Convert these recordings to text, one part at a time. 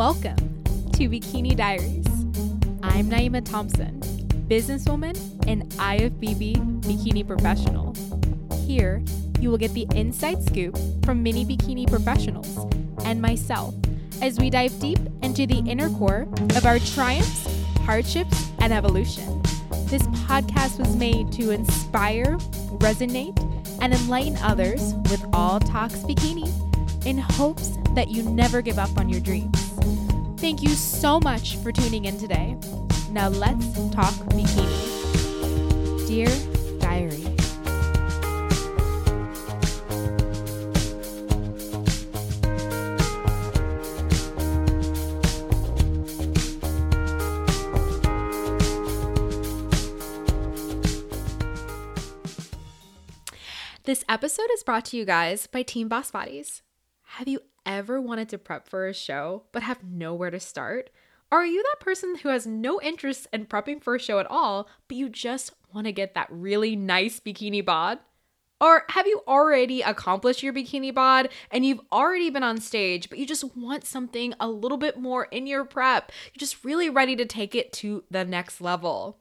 Welcome to Bikini Diaries. I'm Naima Thompson, businesswoman and IFBB bikini professional. Here, you will get the inside scoop from many bikini professionals and myself as we dive deep into the inner core of our triumphs, hardships, and evolution. This podcast was made to inspire, resonate, and enlighten others with all talks bikini in hopes that you never give up on your dreams. Thank you so much for tuning in today. Now let's talk bikini. Dear Diary. This episode is brought to you guys by Team Boss Bodies. Have you ever wanted to prep for a show but have nowhere to start? Are you that person who has no interest in prepping for a show at all, but you just want to get that really nice bikini bod? Or have you already accomplished your bikini bod and you've already been on stage, but you just want something a little bit more in your prep? You're just really ready to take it to the next level.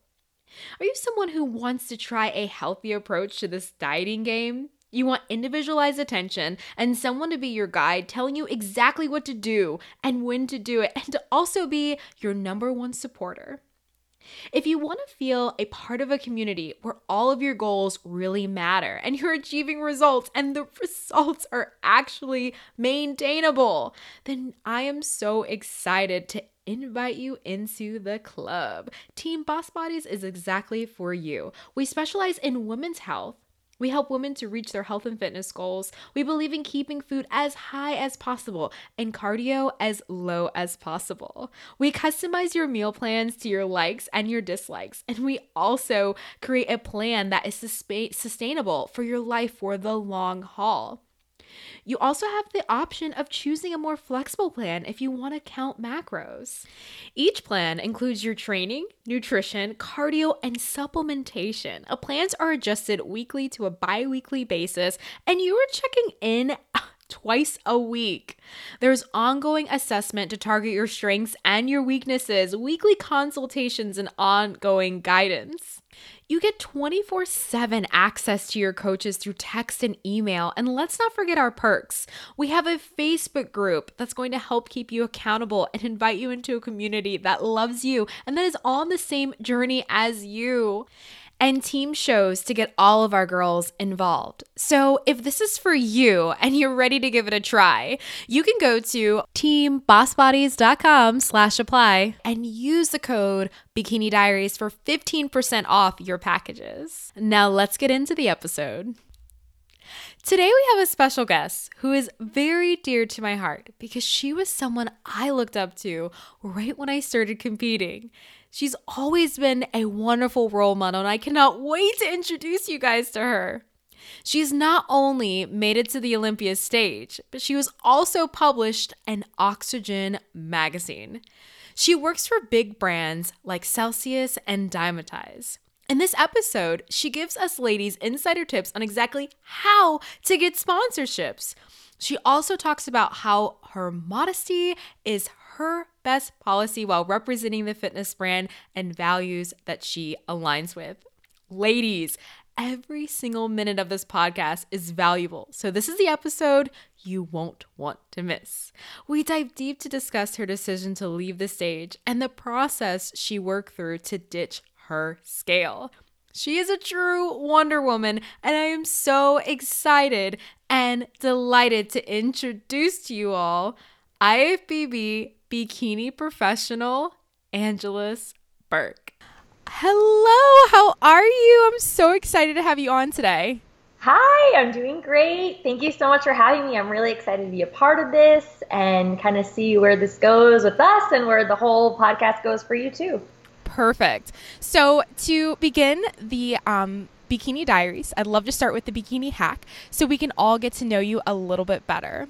Are you someone who wants to try a healthy approach to this dieting game? You want individualized attention and someone to be your guide, telling you exactly what to do and when to do it, and to also be your number one supporter. If you want to feel a part of a community where all of your goals really matter and you're achieving results and the results are actually maintainable, then I am so excited to invite you into the club. Team Boss Bodies is exactly for you. We specialize in women's health. We help women to reach their health and fitness goals. We believe in keeping food as high as possible and cardio as low as possible. We customize your meal plans to your likes and your dislikes. And we also create a plan that is sustainable for your life for the long haul. You also have the option of choosing a more flexible plan if you want to count macros. Each plan includes your training, nutrition, cardio, and supplementation. Plans are adjusted weekly to a bi-weekly basis, and you are checking in twice a week. There's ongoing assessment to target your strengths and your weaknesses, weekly consultations, and ongoing guidance. You get 24/7 access to your coaches through text and email. And let's not forget our perks. We have a Facebook group that's going to help keep you accountable and invite you into a community that loves you and that is on the same journey as you. And team shows to get all of our girls involved. So if this is for you and you're ready to give it a try, you can go to teambossbodies.com/apply and use the code Bikini Diaries for 15% off your packages. Now let's get into the episode. Today we have a special guest who is very dear to my heart because she was someone I looked up to right when I started competing. She's always been a wonderful role model, and I cannot wait to introduce you guys to her. She's not only made it to the Olympia stage, but she was also published in Oxygen Magazine. She works for big brands like Celsius and Dymatize. In this episode, she gives us ladies insider tips on exactly how to get sponsorships. She also talks about how her modesty is her best policy while representing the fitness brand and values that she aligns with. Ladies, every single minute of this podcast is valuable, so this is the episode you won't want to miss. We dive deep to discuss her decision to leave the stage and the process she worked through to ditch her scale. She is a true Wonder Woman, and I am so excited and delighted to introduce to you all IFBB bikini professional, Angeles Burke. Hello, how are you? I'm so excited to have you on today. Hi, I'm doing great. Thank you so much for having me. I'm really excited to be a part of this and kind of see where this goes with us and where the whole podcast goes for you too. Perfect. So to begin the Bikini Diaries, I'd love to start with the bikini hack so we can all get to know you a little bit better.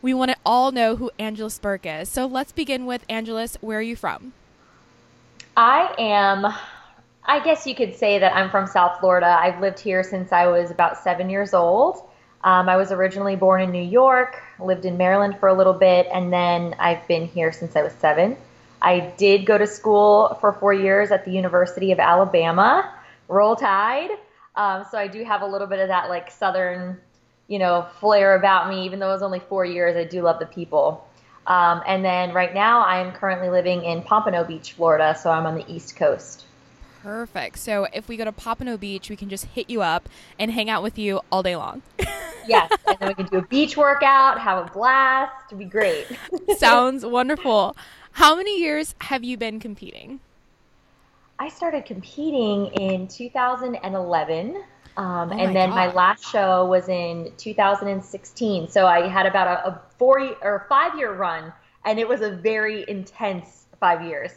We want to all know who Angeles Burke is. So let's begin with Angeles. Where are you from? I guess you could say that I'm from South Florida. I've lived here since I was about 7 years old. I was originally born in New York, lived in Maryland for a little bit, and then I've been here since I was 7. I did go to school for 4 years at the University of Alabama. Roll Tide. So I do have a little bit of that like Southern, you know, flair about me. Even though it was only 4 years, I do love the people. And then right now I'm currently living in Pompano Beach, Florida. So I'm on the East Coast. Perfect. So if we go to Pompano Beach, we can just hit you up and hang out with you all day long. Yes. And then we can do a beach workout, have a blast. It'd be great. Sounds wonderful. How many years have you been competing? I started competing in 2011, and then my last show was in 2016. So I had about a 4 or 5 year run, and it was a very intense 5 years.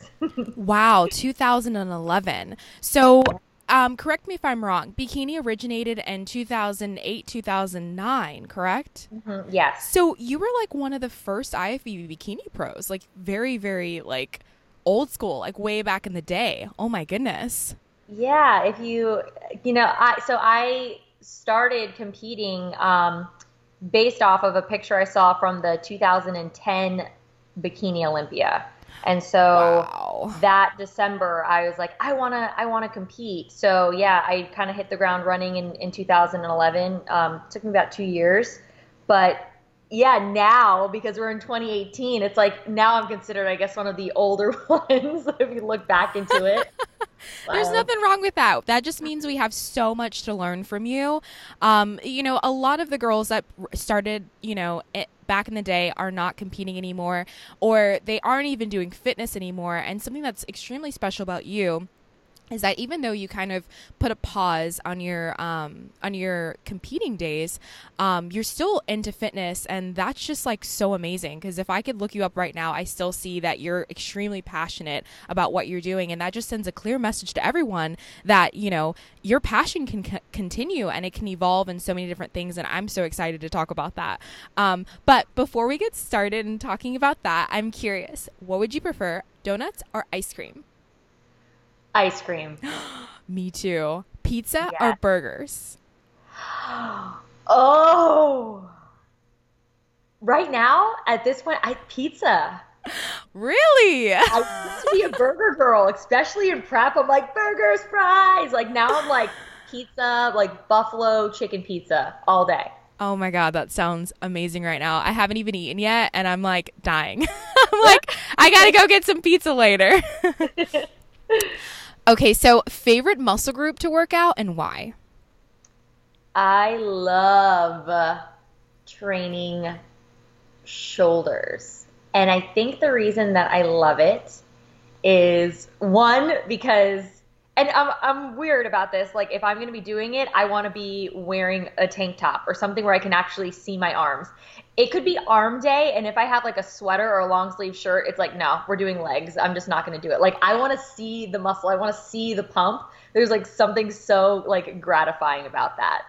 Wow, 2011. So correct me if I'm wrong. Bikini originated in 2008, 2009, correct? Mm-hmm, yes. So you were like one of the first IFBB bikini pros, like very, very like old school, like way back in the day. Oh my goodness. Yeah. If you know, I started competing based off of a picture I saw from the 2010 Bikini Olympia. And so that December I was like, I want to compete. So yeah, I kind of hit the ground running in 2011. Took me about 2 years, but yeah, now because we're in 2018, it's like now I'm considered, I guess, one of the older ones if you look back into it. There's nothing wrong with that. That just means we have so much to learn from you. You know, a lot of the girls that started, you know, back in the day are not competing anymore, or they aren't even doing fitness anymore. And something that's extremely special about you is that even though you kind of put a pause on your competing days, you're still into fitness, and that's just like so amazing. Because if I could look you up right now, I still see that you're extremely passionate about what you're doing, and that just sends a clear message to everyone that, you know, your passion can continue and it can evolve in so many different things. And I'm so excited to talk about that. But before we get started in talking about that, I'm curious, what would you prefer, donuts or ice cream? Ice cream. Me too. Pizza or burgers? Oh. Right now, at this point, pizza. Really? I used to be a burger girl, especially in prep. I'm like, burgers, fries. Like now I'm like pizza, like buffalo chicken pizza all day. Oh my God, that sounds amazing right now. I haven't even eaten yet and I'm like dying. I'm like, I gotta go get some pizza later. Okay, so favorite muscle group to work out and why? I love training shoulders. And I think the reason that I love it is one, because, and I'm weird about this. Like if I'm going to be doing it, I want to be wearing a tank top or something where I can actually see my arms. It could be arm day, and if I have like a sweater or a long sleeve shirt, it's like, no, we're doing legs. I'm just not going to do it. Like I want to see the muscle. I want to see the pump. There's like something so like gratifying about that.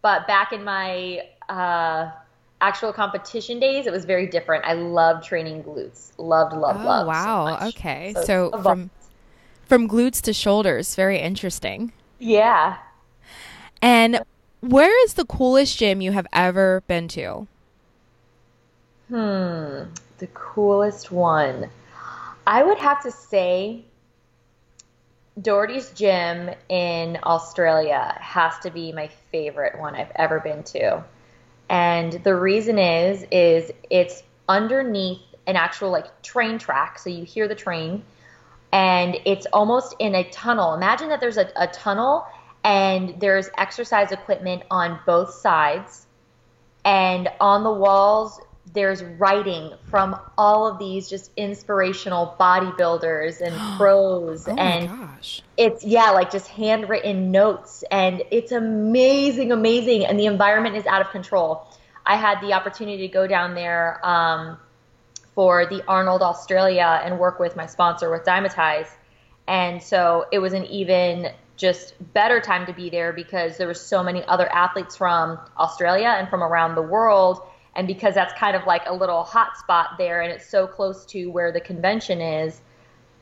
But back in my actual competition days, it was very different. I loved training glutes. Loved. Oh, wow. So much. Okay. So from glutes to shoulders. Very interesting. Yeah. And where is the coolest gym you have ever been to? The coolest one. I would have to say Doherty's gym in Australia has to be my favorite one I've ever been to. And the reason is it's underneath an actual like train track. So you hear the train and it's almost in a tunnel. Imagine that there's a tunnel and there's exercise equipment on both sides. And on the walls, there's writing from all of these just inspirational bodybuilders and pros. Oh and my gosh. It's, yeah, like just handwritten notes. And it's amazing, amazing. And the environment is out of control. I had the opportunity to go down there for the Arnold Australia and work with my sponsor with Dymatize. And so it was an even just better time to be there because there were so many other athletes from Australia and from around the world. And because that's kind of like a little hot spot there and it's so close to where the convention is,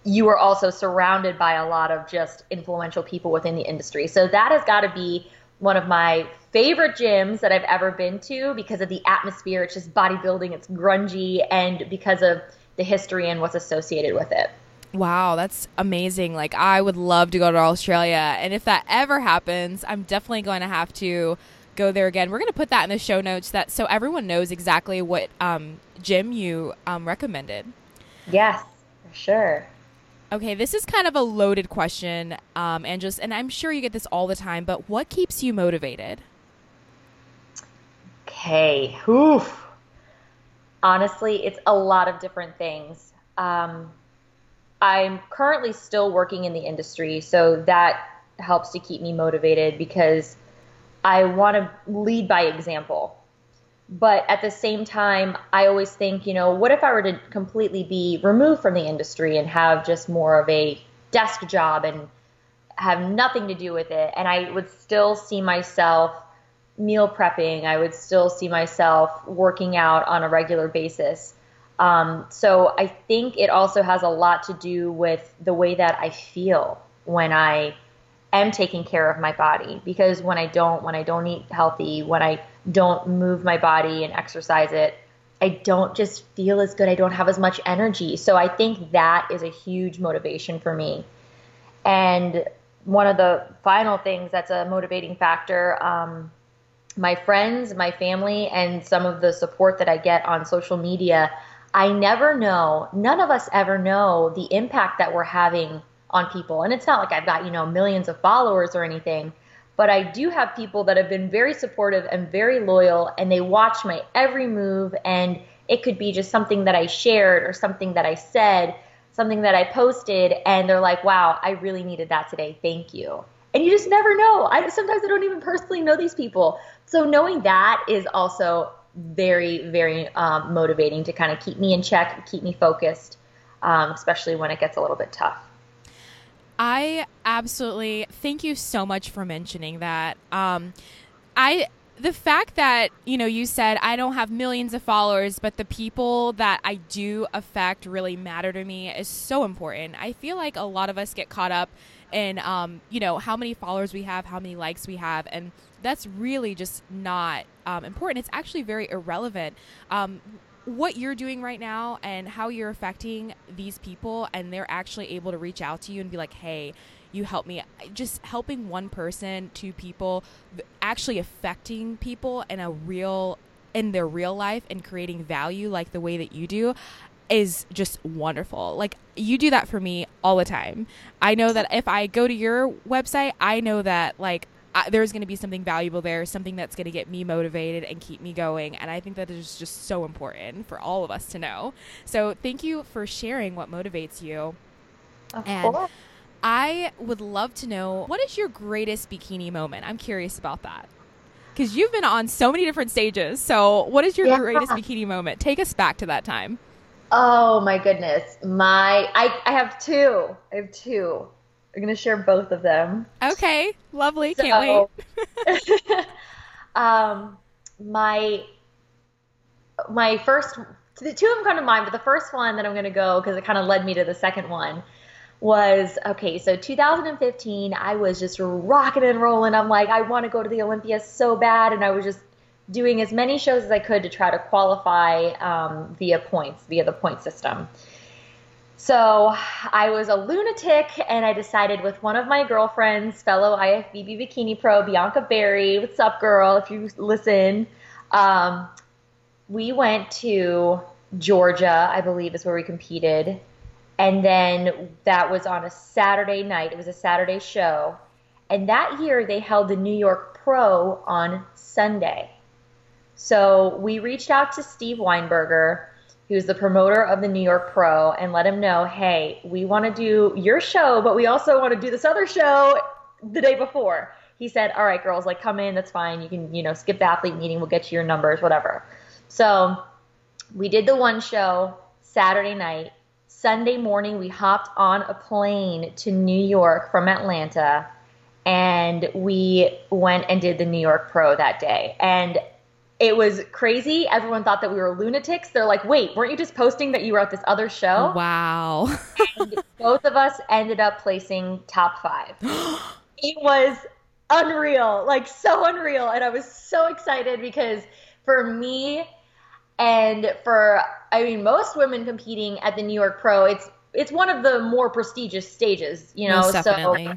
you are also surrounded by a lot of just influential people within the industry. So that has got to be one of my favorite gyms that I've ever been to because of the atmosphere. It's just bodybuilding. It's grungy, and because of the history and what's associated with it. Wow, that's amazing. Like, I would love to go to Australia. And if that ever happens, I'm definitely going to have to go there again. We're going to put that in the show notes that so everyone knows exactly what gym you recommended. Yes, for sure. Okay, this is kind of a loaded question, Angeles, and I'm sure you get this all the time, but what keeps you motivated? Okay, oof. Honestly, it's a lot of different things. I'm currently still working in the industry, so that helps to keep me motivated because I want to lead by example. But at the same time, I always think, you know, what if I were to completely be removed from the industry and have just more of a desk job and have nothing to do with it? And I would still see myself meal prepping. I would still see myself working out on a regular basis. So I think it also has a lot to do with the way that I feel when I am taking care of my body, because when I don't eat healthy, when I don't move my body and exercise it, I don't just feel as good. I don't have as much energy. So I think that is a huge motivation for me. And one of the final things that's a motivating factor, my friends, my family, and some of the support that I get on social media, I never know, none of us ever know the impact that we're having on people. And it's not like I've got, you know, millions of followers or anything, but I do have people that have been very supportive and very loyal, and they watch my every move. And it could be just something that I shared or something that I said, something that I posted, and they're like, wow, I really needed that today. Thank you. And you just never know. Sometimes I don't even personally know these people. So knowing that is also very, very motivating to kind of keep me in check, keep me focused, especially when it gets a little bit tough. I absolutely thank you so much for mentioning that. The fact that, you know, you said I don't have millions of followers, but the people that I do affect really matter to me is so important. I feel like a lot of us get caught up in, you know, how many followers we have, how many likes we have. And that's really just not important. It's actually very irrelevant. What you're doing right now and how you're affecting these people, and they're actually able to reach out to you and be like, hey, you helped me. Just helping one person, two people, actually affecting people in their real life and creating value like the way that you do is just wonderful. Like, you do that for me all the time. I know that if I go to your website, I know that like there's going to be something valuable there, something that's going to get me motivated and keep me going. And I think that is just so important for all of us to know. So thank you for sharing what motivates you. Of course. I would love to know, what is your greatest bikini moment? I'm curious about that, because you've been on so many different stages. So what is your greatest bikini moment? Take us back to that time. Oh my goodness. I have two. I'm going to share both of them. Okay. Lovely. So, can't wait. My first, the two of them come to mind, but the first one that I'm going to go, because it kind of led me to the second one, was, okay, so 2015, I was just rocking and rolling. I'm like, I want to go to the Olympia so bad. And I was just doing as many shows as I could to try to qualify via the point system. So I was a lunatic, and I decided with one of my girlfriends, fellow IFBB Bikini Pro, Bianca Berry, what's up, girl, if you listen, we went to Georgia, I believe is where we competed, and then that was on a Saturday night. It was a Saturday show, and that year they held the New York Pro on Sunday. So we reached out to Steve Weinberger, he was the promoter of the New York Pro, and let him know, hey, we want to do your show, but we also want to do this other show the day before. He said, all right, girls, like, come in. That's fine. You can, you know, skip the athlete meeting. We'll get you your numbers, whatever. So we did the one show Saturday night. Sunday morning, we hopped on a plane to New York from Atlanta, and we went and did the New York Pro that day. And it was crazy. Everyone thought that we were lunatics. They're like, wait, weren't you just posting that you were at this other show? Wow. And both of us ended up placing top 5. It was unreal, like so unreal. And I was so excited because for me and for, I mean, most women competing at the New York Pro, it's one of the more prestigious stages, you know. Most definitely. So,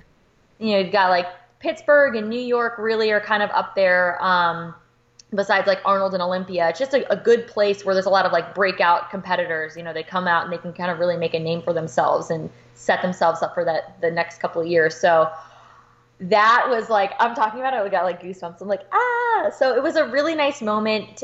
you know, you've got like Pittsburgh and New York really are kind of up there. Besides like Arnold and Olympia, it's just a good place where there's a lot of like breakout competitors. You know, they come out and they can kind of really make a name for themselves and set themselves up for that the next couple of years. So that was like, I'm talking about it, I got like goosebumps. I'm like, ah. So it was a really nice moment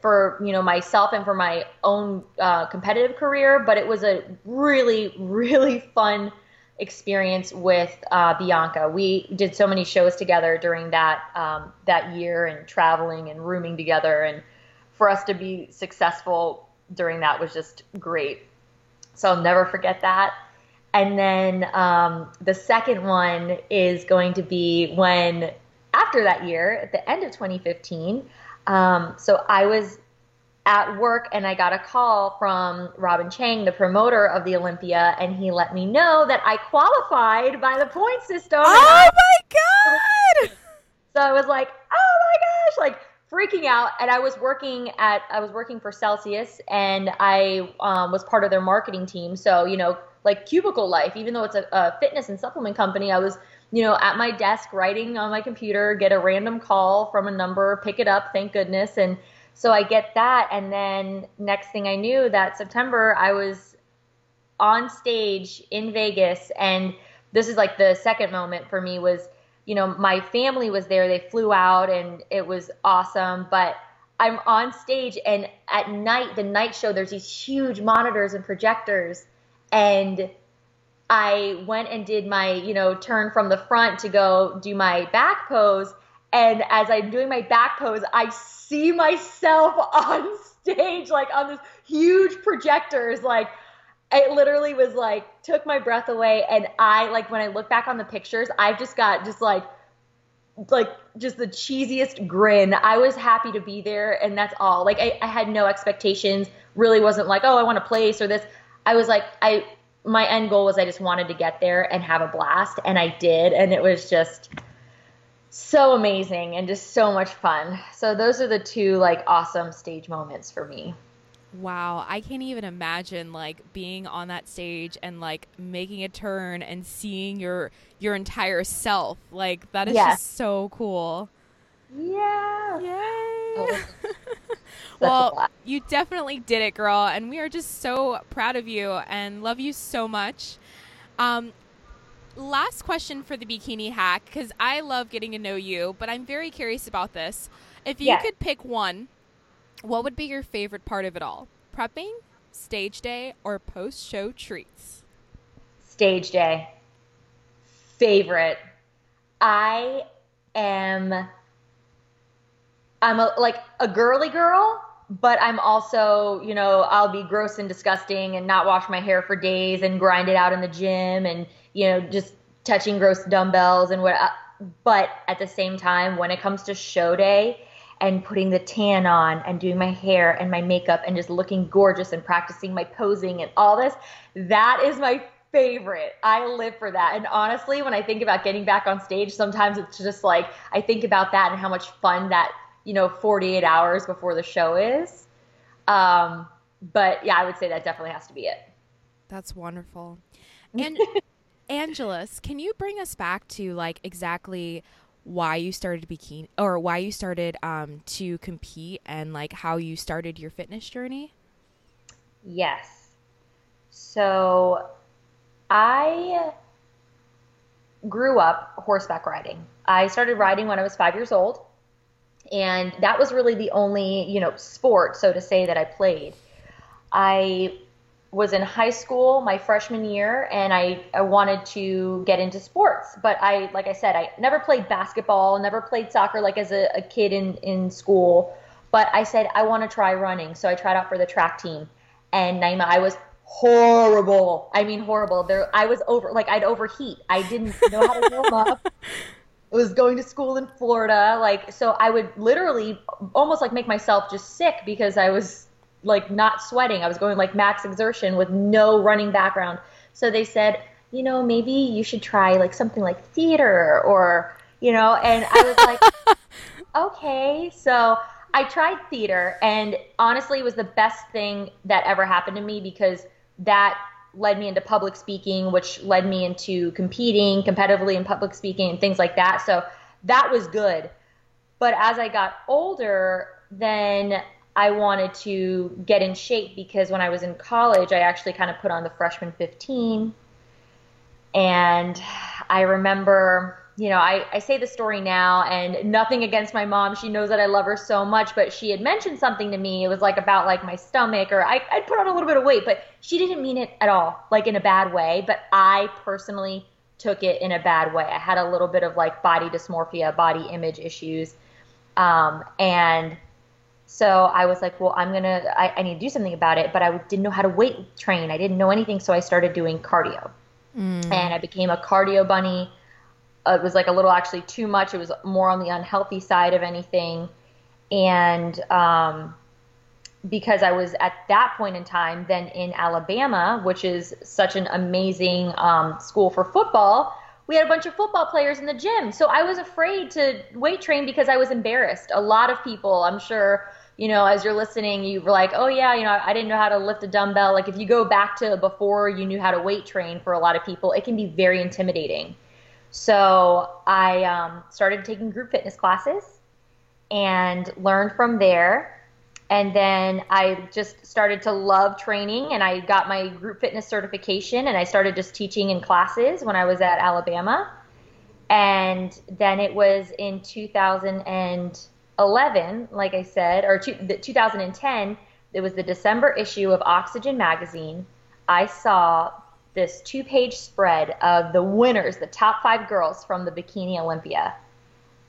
for, you know, myself and for my own competitive career, but it was a really, really fun experience with Bianca. We did so many shows together during that year, and traveling and rooming together, and for us to be successful during that was just great. So I'll never forget that. And then the second one is going to be when, after that year, at the end of 2015, so I was at work and I got a call from Robin Chang, the promoter of the Olympia, and he let me know that I qualified by the point system. Oh my God! So I was like, oh my gosh, like freaking out. And I was working for Celsius, and I was part of their marketing team. So, you know, like cubicle life, even though it's a fitness and supplement company, I was, you know, at my desk writing on my computer, get a random call from a number, pick it up, thank goodness. And so I get that, and then next thing I knew, that September, I was on stage in Vegas, and this is like the second moment for me was, you know, my family was there. They flew out, and it was awesome, but I'm on stage, and at night, the night show, there's these huge monitors and projectors, and I went and did my, you know, turn from the front to go do my back pose. And as I'm doing my back pose, I see myself on stage, like on this huge projectors. Like, it literally was like, took my breath away. And I, like, when I look back on the pictures, I've just got just like just the cheesiest grin. I was happy to be there, and that's all. Like, I had no expectations. Really wasn't like, oh, I want a place or this. I was like, my end goal was I just wanted to get there and have a blast. And I did. And it was just so amazing and just so much fun. So those are the two like awesome stage moments for me. Wow. I can't even imagine like being on that stage and like making a turn and seeing your entire self. Like that is just so cool. Yeah. Yay. Well, you definitely did it, girl. And we are just so proud of you and love you so much. Last question for the Bikini Hack, because I love getting to know you, but I'm very curious about this. If you could pick one, what would be your favorite part of it all? Prepping, stage day, or post-show treats? Stage day. Favorite. I'm like a girly girl, but I'm also, you know, I'll be gross and disgusting and not wash my hair for days and grind it out in the gym and, you know, just touching gross dumbbells and what. But at the same time, when it comes to show day and putting the tan on and doing my hair and my makeup and just looking gorgeous and practicing my posing and all this, that is my favorite. I live for that. And honestly, when I think about getting back on stage, sometimes it's just like, I think about that and how much fun that, you know, 48 hours before the show is. But yeah, I would say that definitely has to be it. That's wonderful. And Angeles, can you bring us back to like exactly why you started bikini, or why you started to compete, and like how you started your fitness journey? Yes. So I grew up horseback riding. I started riding when I was 5 years old, and that was really the only, you know, sport, so to say, that I played. I was in high school my freshman year, and I wanted to get into sports. But I, like I said, I never played basketball, never played soccer like as a kid in school. But I said, I want to try running. So I tried out for the track team. And Naima, I was horrible. I mean, horrible. I was I'd overheat. I didn't know how to warm up. I was going to school in Florida. Like, so I would literally almost like make myself just sick because I was like not sweating. I was going like max exertion with no running background. So they said, you know, maybe you should try like something like theater or, you know? And I was like, okay. So I tried theater, and honestly, it was the best thing that ever happened to me, because that led me into public speaking, which led me into competing competitively in public speaking and things like that. So that was good. But as I got older, then I wanted to get in shape, because when I was in college, I actually kind of put on the freshman 15. And I remember, you know, I say the story now, and nothing against my mom. She knows that I love her so much, but she had mentioned something to me. It was like about like my stomach, or I'd put on a little bit of weight, but she didn't mean it at all, like in a bad way. But I personally took it in a bad way. I had a little bit of like body dysmorphia, body image issues. And so I was like, well, I need to do something about it, but I didn't know how to weight train. I didn't know anything. So I started doing cardio and I became a cardio bunny. It was like a little, actually too much. It was more on the unhealthy side of anything. And, because I was at that point in time, then in Alabama, which is such an amazing school for football, we had a bunch of football players in the gym. So I was afraid to weight train because I was embarrassed. A lot of people, I'm sure, you know, as you're listening, you were like, oh yeah, you know, I didn't know how to lift a dumbbell. Like if you go back to before you knew how to weight train, for a lot of people, it can be very intimidating. So I started taking group fitness classes and learned from there. And then I just started to love training, and I got my group fitness certification, and I started just teaching in classes when I was at Alabama. And then it was in 2011, like I said, or 2010, it was the December issue of Oxygen Magazine. I saw this 2-page spread of the winners, the top 5 girls from the Bikini Olympia.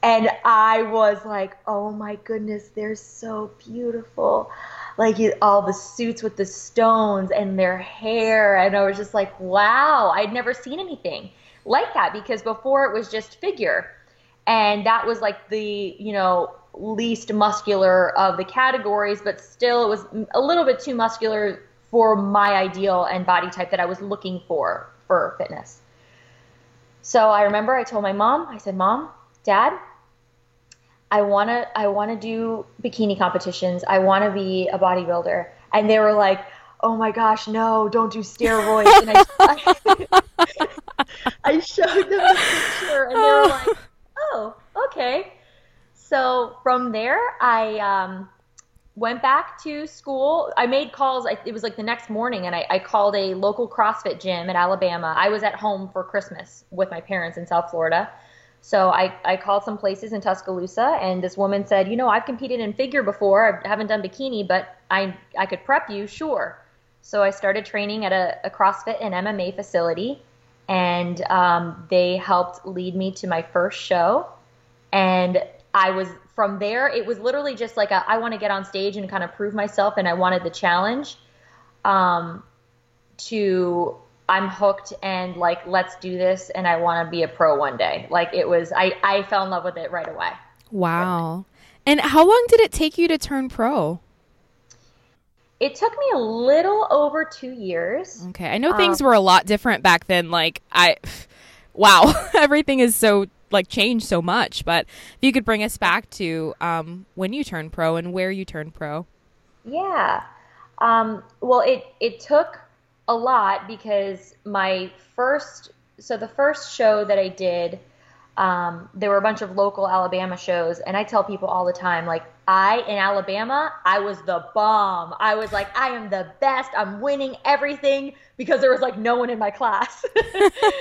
And I was like, oh my goodness, they're so beautiful. Like all the suits with the stones and their hair. And I was just like, wow, I'd never seen anything like that, because before it was just figure. And that was like the, you know, least muscular of the categories, but still it was a little bit too muscular for my ideal and body type that I was looking for fitness. So I remember I told my mom, I said, Mom, Dad, I wanna do bikini competitions. I wanna be a bodybuilder. And they were like, oh my gosh, no, don't do steroids. And I showed them the picture, and they were like, oh, okay. So from there, I went back to school. I made calls. It was like the next morning, and I called a local CrossFit gym in Alabama. I was at home for Christmas with my parents in South Florida. So I called some places in Tuscaloosa, and this woman said, you know, I've competed in figure before. I haven't done bikini, but I could prep you, sure. So I started training at a CrossFit and MMA facility, and they helped lead me to my first show. And I was, from there, it was literally just like I want to get on stage and kind of prove myself, and I wanted the challenge to... I'm hooked, and like, let's do this. And I want to be a pro one day. Like it was, I fell in love with it right away. Wow. And how long did it take you to turn pro? It took me a little over 2 years. Okay. I know things were a lot different back then. Like wow, everything is so like changed so much, but if you could bring us back to, when you turned pro and where you turned pro. Yeah. Well, it took a lot, because the first show that I did, there were a bunch of local Alabama shows, and I tell people all the time, like in Alabama, I was the bomb. I was like, I am the best. I'm winning everything, because there was like no one in my class.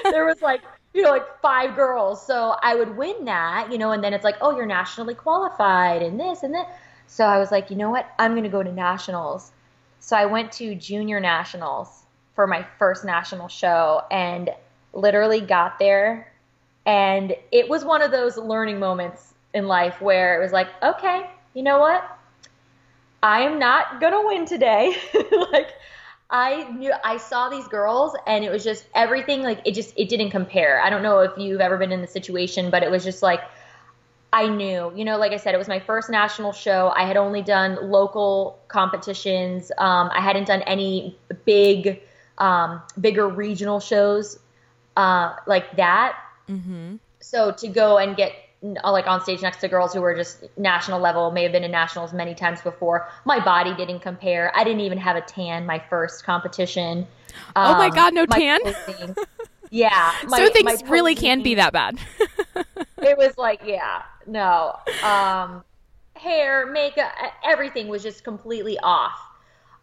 There was like, you know, like 5 girls. So I would win that, you know, and then it's like, oh, you're nationally qualified and this and that. So I was like, you know what? I'm going to go to nationals. So I went to junior nationals for my first national show, and literally got there. And it was one of those learning moments in life where it was like, okay, you know what? I'm not going to win today. Like I saw these girls, and it was just everything. Like it didn't compare. I don't know if you've ever been in the situation, but it was just like, I knew, you know, like I said, it was my first national show. I had only done local competitions. I hadn't done any bigger regional shows like that. Mm-hmm. So to go and get like on stage next to girls who were just national level, may have been in nationals many times before. My body didn't compare. I didn't even have a tan my first competition. Oh my God, no tan? Yeah. So things really can be that bad. It was like, yeah, no. Hair, makeup, everything was just completely off.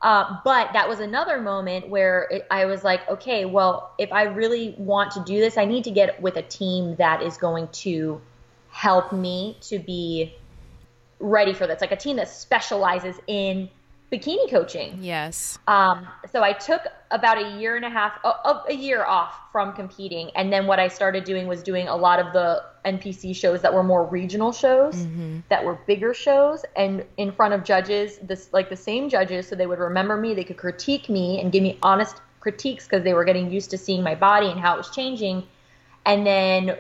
But that was another moment where I was like, okay, well, if I really want to do this, I need to get with a team that is going to help me to be ready for this. Like a team that specializes in bikini coaching. Yes. So I took about a year off from competing. And then what I started doing was doing a lot of the NPC shows that were more regional shows, mm-hmm. that were bigger shows, and in front of judges, the same judges, so they would remember me, they could critique me and give me honest critiques because they were getting used to seeing my body and how it was changing. And then,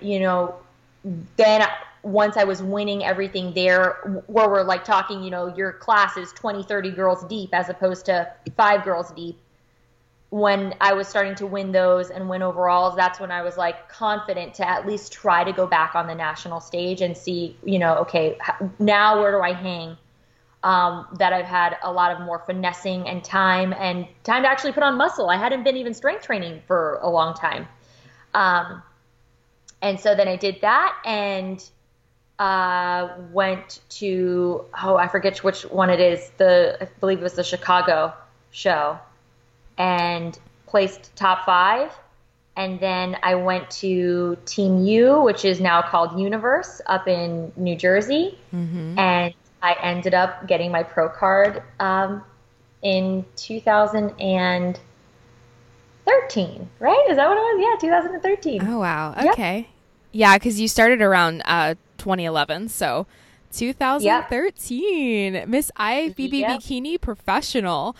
once I was winning everything there, where we're like talking, your class is 20, 30 girls deep as opposed to 5 girls deep. When I was starting to win those and win overalls, that's when I was like confident to at least try to go back on the national stage and see, okay, now where do I hang? That I've had a lot of more finessing and time to actually put on muscle. I hadn't been even strength training for a long time. And so then I did that and went to, I forget which one it is. I believe it was the Chicago show. And placed top 5, and then I went to Team U, which is now called Universe, up in New Jersey, mm-hmm. and I ended up getting my pro card in 2013, right? Is that what it was? Yeah, 2013. Oh, wow. Okay. Yep. Yeah, because you started around 2011, so 2013, yep. Miss IFBB yep. Bikini Professional.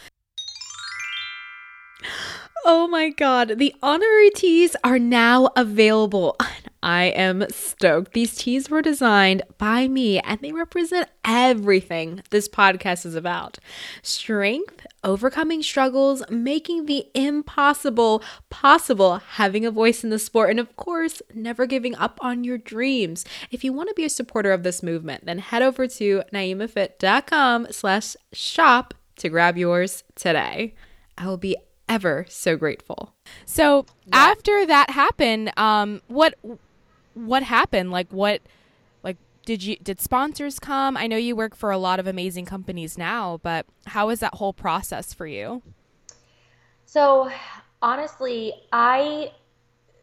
Oh my God, the honorary tees are now available. I am stoked. These tees were designed by me and they represent everything this podcast is about. Strength, overcoming struggles, making the impossible possible, having a voice in the sport, and of course, never giving up on your dreams. If you want to be a supporter of this movement, then head over to naimafit.com/shop to grab yours today. I will be ever so grateful. So yeah. After that happened, what happened? Did sponsors come? I know you work for a lot of amazing companies now, but how is that whole process for you? So honestly, I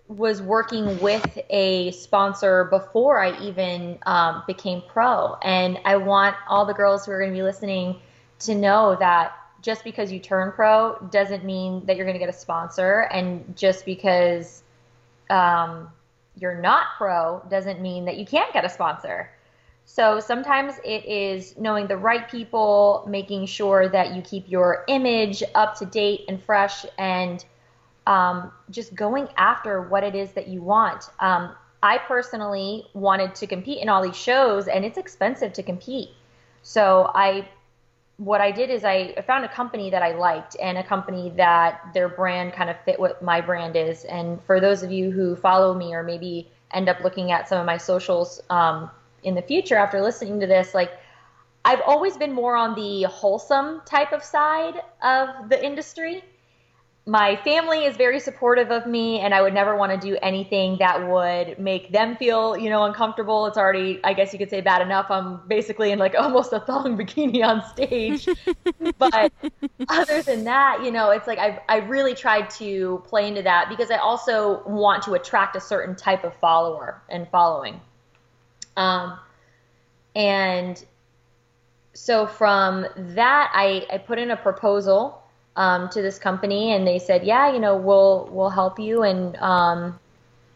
was working with a sponsor before I even became pro, and I want all the girls who are going to be listening to know that just because you turn pro doesn't mean that you're going to get a sponsor. And just because you're not pro doesn't mean that you can't get a sponsor. So sometimes it is knowing the right people, making sure that you keep your image up to date and fresh, and just going after what it is that you want. I personally wanted to compete in all these shows, and it's expensive to compete. So what I did is I found a company that I liked and a company that their brand kind of fit what my brand is. And for those of you who follow me or maybe end up looking at some of my socials in the future after listening to this, like I've always been more on the wholesome type of side of the industry. My family is very supportive of me, and I would never want to do anything that would make them feel, uncomfortable. It's already, I guess you could say, bad enough. I'm basically in like almost a thong bikini on stage. But other than that, it's like I really tried to play into that because I also want to attract a certain type of follower and following. And so from that, I put in a proposal to this company, and they said, yeah, we'll help you. And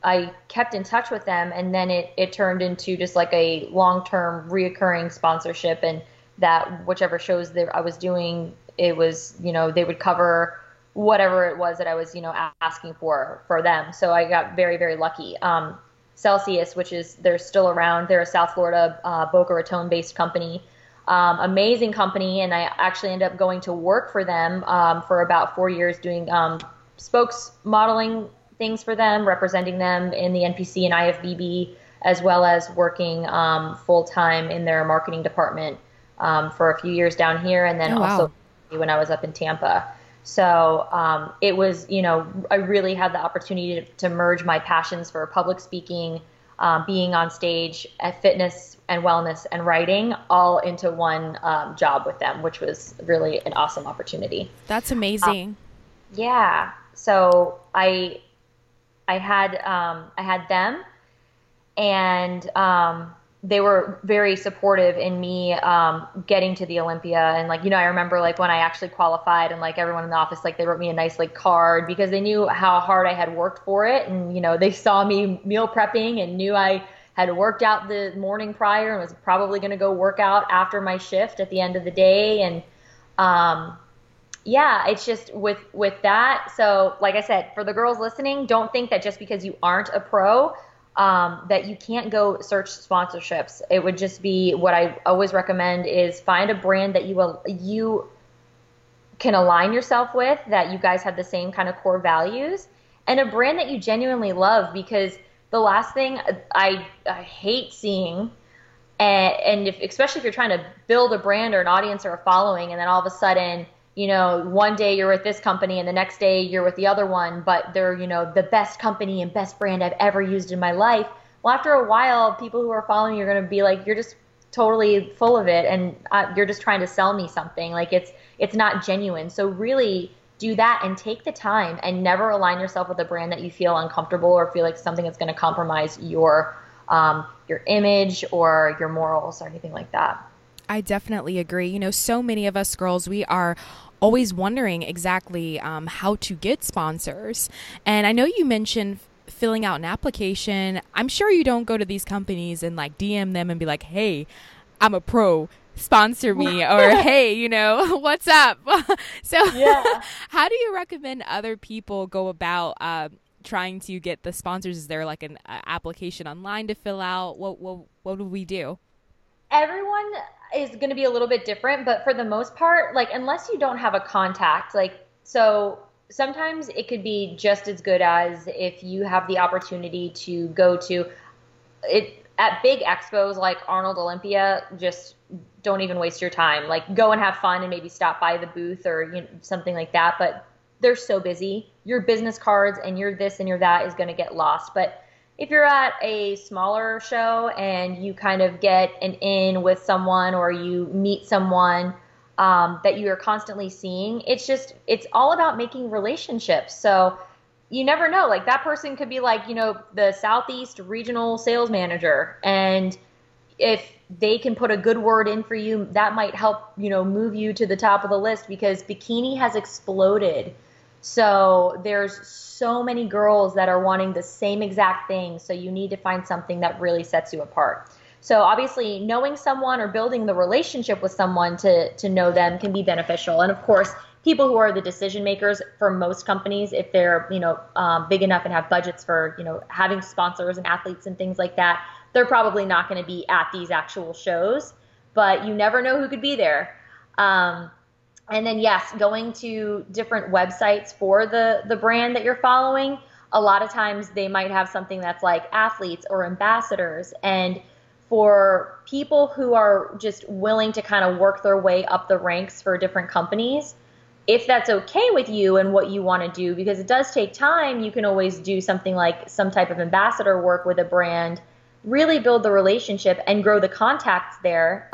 I kept in touch with them, and then it turned into just like a long-term reoccurring sponsorship, and that whichever shows that I was doing, it was, they would cover whatever it was that I was, asking for them. So I got very, very lucky. Celsius, which is, they're still around. They're a South Florida, Boca Raton based company. Amazing company, and I actually ended up going to work for them for about 4 years, doing spokes modeling things for them, representing them in the NPC and IFBB as well as working full-time in their marketing department for a few years down here, and then also when I was up in Tampa. So it was, you know, I really had the opportunity to merge my passions for public speaking, being on stage, at fitness and wellness, and writing all into one job with them, which was really an awesome opportunity. That's amazing. Yeah. So I had them, and they were very supportive in me getting to the Olympia. And like, you know, I remember like when I actually qualified, and like everyone in the office, like they wrote me a nice like card because they knew how hard I had worked for it. And, you know, they saw me meal prepping and knew I had worked out the morning prior and was probably going to go work out after my shift at the end of the day. And yeah, it's just with that. So like I said, for the girls listening, don't think that just because you aren't a pro, that you can't go search sponsorships. It would just be, what I always recommend is find a brand that you can align yourself with, that you guys have the same kind of core values, and a brand that you genuinely love, because the last thing I hate seeing, and if, especially if you're trying to build a brand or an audience or a following, and then all of a sudden, you know, one day you're with this company and the next day you're with the other one, but they're, you know, the best company and best brand I've ever used in my life. Well, after a while, people who are following you are going to be like, you're just totally full of it, and you're just trying to sell me something. Like it's not genuine. So really do that, and take the time, and never align yourself with a brand that you feel uncomfortable or feel like something that's going to compromise your image or your morals or anything like that. I definitely agree. You know, so many of us girls, we are always wondering exactly how to get sponsors. And I know you mentioned filling out an application. I'm sure you don't go to these companies and like DM them and be like, hey, I'm a pro, sponsor me, or hey, you know, what's up? So yeah. How do you recommend other people go about trying to get the sponsors? Is there like an application online to fill out? What do we do? Everyone is going to be a little bit different, but for the most part, like unless you don't have a contact, like so sometimes it could be just as good as if you have the opportunity to go to it at big expos like Arnold Olympia. Just don't even waste your time. Like go and have fun and maybe stop by the booth or you know, something like that. But they're so busy. Your business cards and your this and your that is going to get lost. But if you're at a smaller show and you kind of get an in with someone or you meet someone that you are constantly seeing, it's all about making relationships. So you never know. Like that person could be like, you know, the Southeast regional sales manager. And if they can put a good word in for you, that might help, you know, move you to the top of the list, because bikini has exploded. So there's so many girls that are wanting the same exact thing. So you need to find something that really sets you apart. So obviously knowing someone or building the relationship with someone to know them can be beneficial. And of course, people who are the decision makers for most companies, if they're, you know, big enough and have budgets for, you know, having sponsors and athletes and things like that, they're probably not going to be at these actual shows, but you never know who could be there. And then, yes, going to different websites for the brand that you're following, a lot of times they might have something that's like athletes or ambassadors. And for people who are just willing to kind of work their way up the ranks for different companies, if that's okay with you and what you want to do, because it does take time, you can always do something like some type of ambassador work with a brand, really build the relationship and grow the contacts there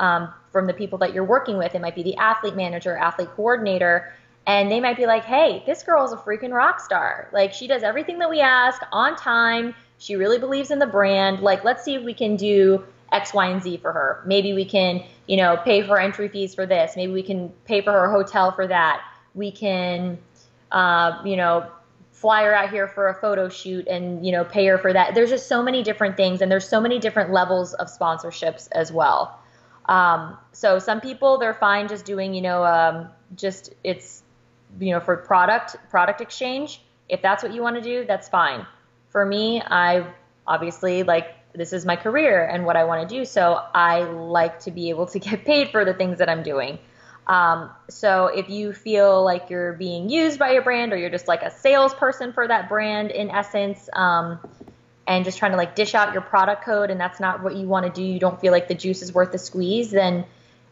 from the people that you're working with. It might be the athlete manager, athlete coordinator, and they might be like, hey, this girl is a freaking rock star. Like she does everything that we ask on time. She really believes in the brand. Like, let's see if we can do X, Y, and Z for her. Maybe we can, you know, pay for entry fees for this. Maybe we can pay for her hotel for that. We can, you know, fly her out here for a photo shoot and, you know, pay her for that. There's just so many different things, and there's so many different levels of sponsorships as well. So some people, they're fine just doing, you know, just it's, you know, for product exchange. If that's what you want to do, that's fine. For me, I obviously like, this is my career and what I want to do. So I like to be able to get paid for the things that I'm doing. So if you feel like you're being used by your brand or you're just like a salesperson for that brand in essence, and just trying to like dish out your product code, and that's not what you want to do, you don't feel like the juice is worth the squeeze, then,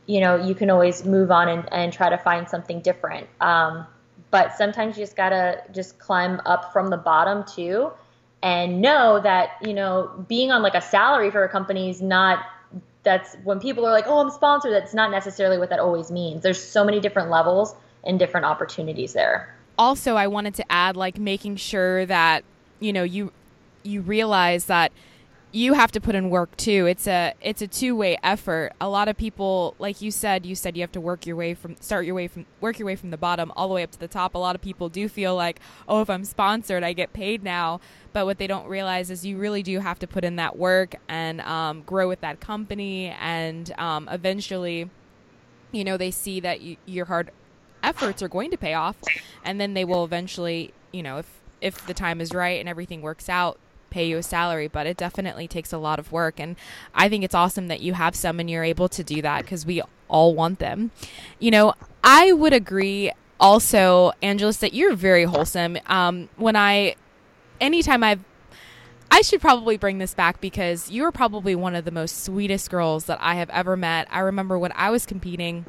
you know, you can always move on and try to find something different. But sometimes you just gotta just climb up from the bottom too, and know that, you know, being on like a salary for a company is not, that's when people are like, oh, I'm sponsored. That's not necessarily what that always means. There's so many different levels and different opportunities there. Also, I wanted to add, like, making sure that, you know, you realize that you have to put in work too. It's a two-way effort. A lot of people, like you said you have to work your way from the bottom all the way up to the top. A lot of people do feel like, oh, if I'm sponsored, I get paid now. But what they don't realize is you really do have to put in that work and grow with that company. And eventually, you know, they see that your hard efforts are going to pay off, and then they will eventually, you know, if the time is right and everything works out, pay you a salary. But it definitely takes a lot of work, and I think it's awesome that you have some and you're able to do that, because we all want them. You know, I would agree also, Angeles, that you're very wholesome. I should probably bring this back, because you are probably one of the most sweetest girls that I have ever met. I remember when I was competing,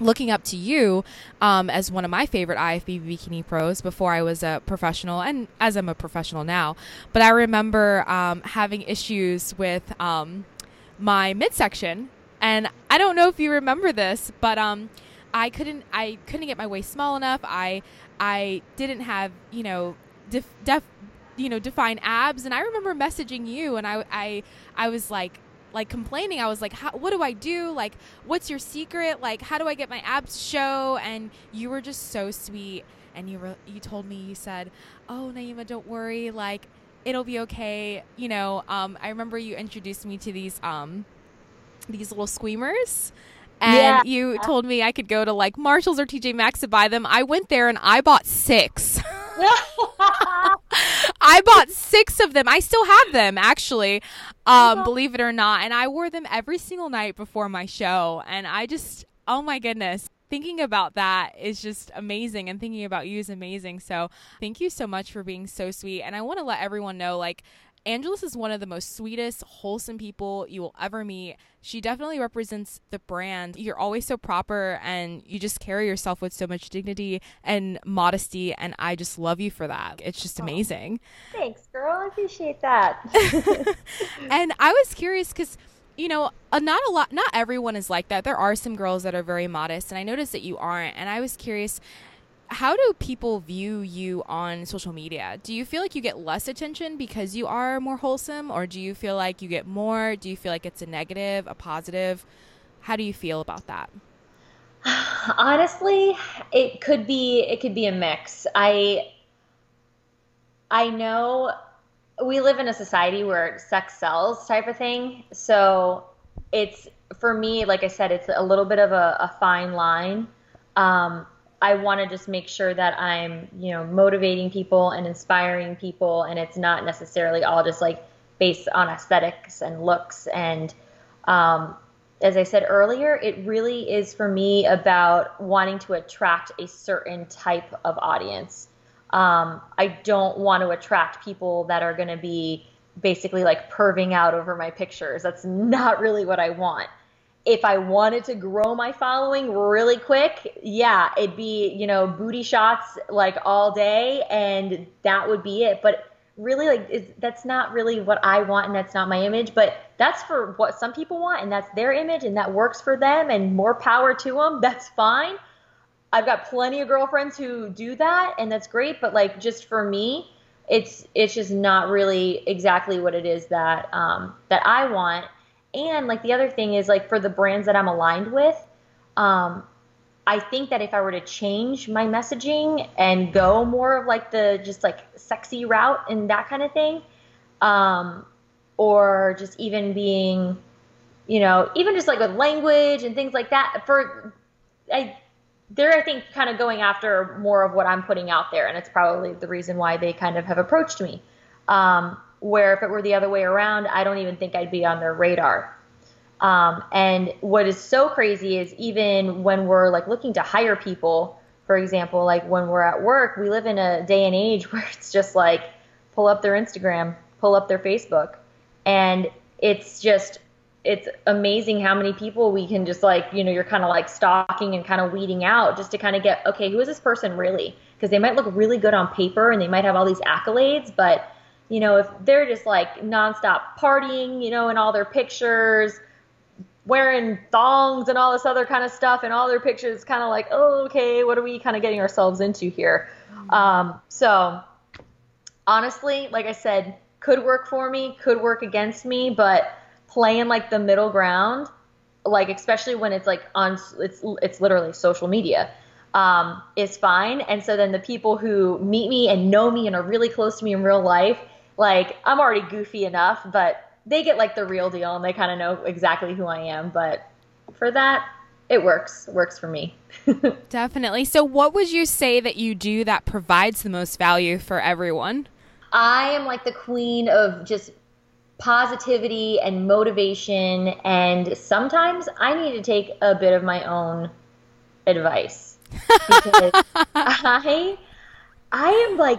looking up to you as one of my favorite IFBB Bikini Pros before I was a professional, and as I'm a professional now. But I remember having issues with my midsection, and I don't know if you remember this, but I couldn't get my waist small enough. I didn't have, you know, defined abs, and I remember messaging you, and I was like complaining. I was like, what do I do? Like, what's your secret? Like, how do I get my abs show? And you were just so sweet. And you told me, you said, oh, Naima, don't worry. Like, it'll be okay. You know, I remember you introduced me to these little squeamers. And you told me I could go to like Marshalls or TJ Maxx to buy them. I went there and I bought 6. I bought 6 of them. I still have them, actually, believe it or not. And I wore them every single night before my show. And I just, oh my goodness, thinking about that is just amazing. And thinking about you is amazing. So thank you so much for being so sweet. And I want to let everyone know, like, Angeles is one of the most sweetest, wholesome people you will ever meet. She definitely represents the brand. You're always so proper, and you just carry yourself with so much dignity and modesty, and I just love you for that. It's just amazing. Thanks, girl. I appreciate that. And I was curious because, you know, not everyone is like that. There are some girls that are very modest, and I noticed that you aren't, and I was curious, how do people view you on social media? Do you feel like you get less attention because you are more wholesome, or do you feel like you get more? Do you feel like it's a negative, a positive? How do you feel about that? Honestly, it could be a mix. I know we live in a society where sex sells type of thing. So it's, for me, like I said, it's a little bit of a fine line. I want to just make sure that I'm, you know, motivating people and inspiring people, and it's not necessarily all just like based on aesthetics and looks. And as I said earlier, it really is for me about wanting to attract a certain type of audience. I don't want to attract people that are going to be basically like perving out over my pictures. That's not really what I want. If I wanted to grow my following really quick, yeah, it'd be, you know, booty shots like all day, and that would be it. But really, like, that's not really what I want, and that's not my image. But that's for what some people want, and that's their image, and that works for them, and more power to them. That's fine. I've got plenty of girlfriends who do that, and that's great. But like, just for me, it's just not really exactly what it is that that I want. And like the other thing is, like, for the brands that I'm aligned with, I think that if I were to change my messaging and go more of like the just like sexy route and that kind of thing, or just even being, you know, even just like with language and things like that, I think kind of going after more of what I'm putting out there. And it's probably the reason why they kind of have approached me. Where if it were the other way around, I don't even think I'd be on their radar. And what is so crazy is even when we're like looking to hire people, for example, like when we're at work, we live in a day and age where it's just like, pull up their Instagram, pull up their Facebook, and it's just, it's amazing how many people we can just like, you know, you're kind of like stalking and kind of weeding out just to kind of get, okay, who is this person really? Because they might look really good on paper and they might have all these accolades, but you know, if they're just like nonstop partying, you know, in all their pictures, wearing thongs and all this other kind of stuff in all their pictures, kind of like, oh, okay, what are we kind of getting ourselves into here? So honestly, like I said, could work for me, could work against me, but playing like the middle ground, like especially when it's like on, it's literally social media, is fine. And so then the people who meet me and know me and are really close to me in real life, like I'm already goofy enough, but they get like the real deal and they kind of know exactly who I am. But for that, it works for me. Definitely. So what would you say that you do that provides the most value for everyone? I am like the queen of just positivity and motivation. And sometimes I need to take a bit of my own advice, because I am like,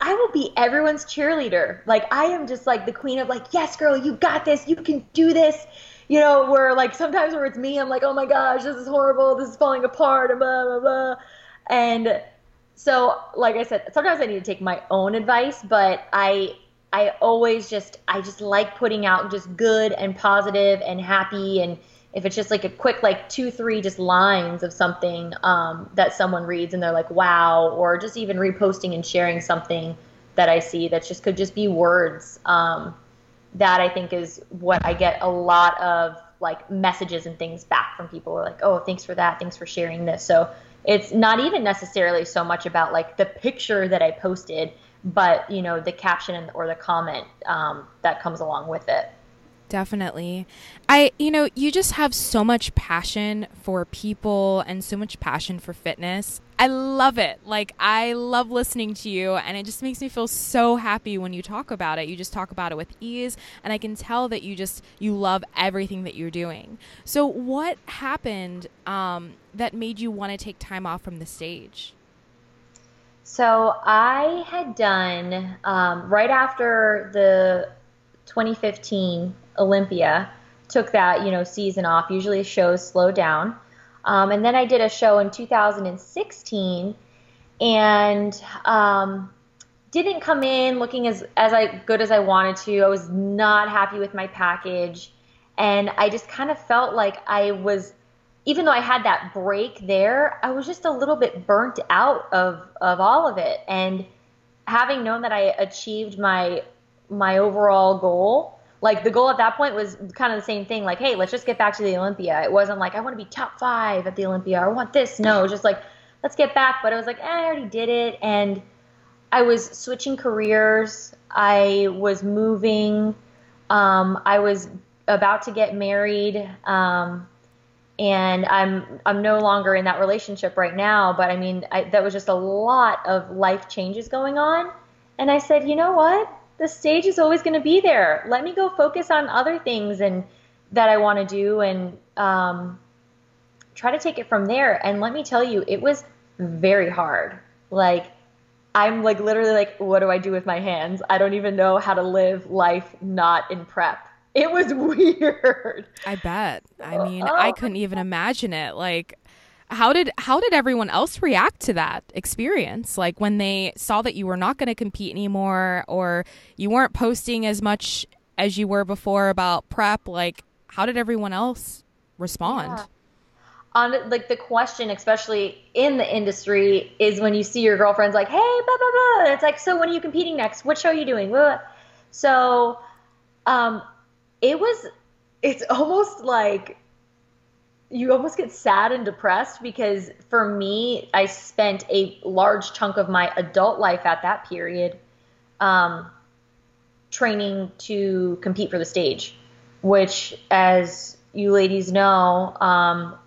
I will be everyone's cheerleader. Like I am just like the queen of like, yes, girl, you got this. You can do this. You know, where like sometimes where it's me, I'm like, oh my gosh, this is horrible. This is falling apart and blah, blah, blah. And so, like I said, sometimes I need to take my own advice, but I always just, I just like putting out just good and positive and happy. And if it's just like a quick, like 2-3 just lines of something that someone reads and they're like, wow, or just even reposting and sharing something that I see that just could just be words. That I think is what I get a lot of like messages and things back from people are like, oh, thanks for that. Thanks for sharing this. So it's not even necessarily so much about like the picture that I posted, but you know, the caption or the comment that comes along with it. Definitely. You know, you just have so much passion for people and so much passion for fitness. I love it. Like, I love listening to you, and it just makes me feel so happy when you talk about it. You just talk about it with ease, and I can tell that you love everything that you're doing. So what happened that made you want to take time off from the stage? So I had done, right after the 2015 Olympia, took that, you know, season off. Usually shows slow down. And then I did a show in 2016 and didn't come in looking as good as I wanted to. I was not happy with my package. And I just kind of felt like I was, even though I had that break there, I was just a little bit burnt out of all of it. And having known that I achieved my overall goal, like the goal at that point was kind of the same thing. Like, hey, let's just get back to the Olympia. It wasn't like, I want to be top 5 at the Olympia. I want this. No, just like, let's get back. But it was like, I already did it. And I was switching careers. I was moving. I was about to get married. And I'm no longer in that relationship right now. But I mean, that was just a lot of life changes going on. And I said, you know what? The stage is always going to be there. Let me go focus on other things and that I want to do and try to take it from there. And let me tell you, it was very hard. Like, I'm like literally like, what do I do with my hands? I don't even know how to live life not in prep. It was weird. I bet. I mean, I couldn't even imagine it. Like, how did everyone else react to that experience? Like when they saw that you were not going to compete anymore, or you weren't posting as much as you were before about prep, like how did everyone else respond? Yeah. On like the question, especially in the industry, is when you see your girlfriends like, hey, blah, blah, blah. It's like, so when are you competing next? What show are you doing? Blah, blah. So it's almost like, you almost get sad and depressed because for me, I spent a large chunk of my adult life at that period training to compete for the stage, which as you ladies know,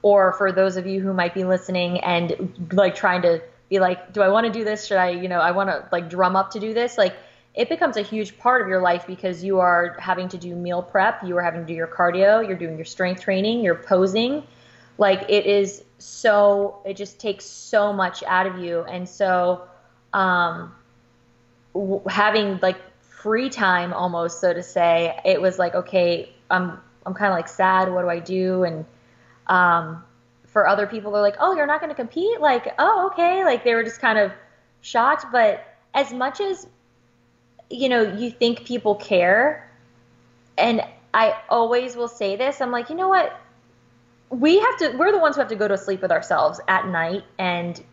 or for those of you who might be listening and like trying to be like, do I want to do this? Should I, you know, I want to like drum up to do this. Like it becomes a huge part of your life because you are having to do meal prep. You are having to do your cardio. You're doing your strength training. You're posing. Like it just takes so much out of you. And so having like free time almost, so to say. It was like, okay, I'm kind of like sad. What do I do? And for other people, they're like, oh, you're not going to compete? Like, oh, okay. Like they were just kind of shocked. But as much as, you know, you think people care, and I always will say this, I'm like, you know what? We're the ones who have to go to sleep with ourselves at night. And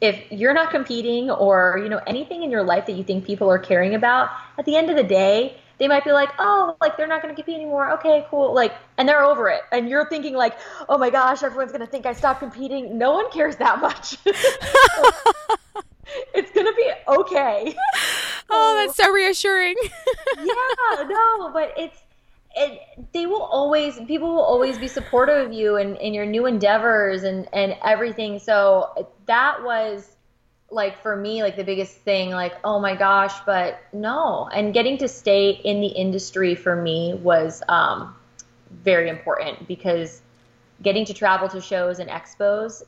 if you're not competing or, you know, anything in your life that you think people are caring about, at the end of the day, they might be like, oh, like they're not going to compete anymore. Okay, cool. Like, and they're over it. And you're thinking like, oh my gosh, everyone's going to think I stopped competing. No one cares that much. It's going to be okay. Oh, that's so reassuring. Yeah, no, but people will always be supportive of you and in your new endeavors and everything. So that was like, for me, like the biggest thing, like, oh my gosh, but no. And getting to stay in the industry for me was very important, because getting to travel to shows and expos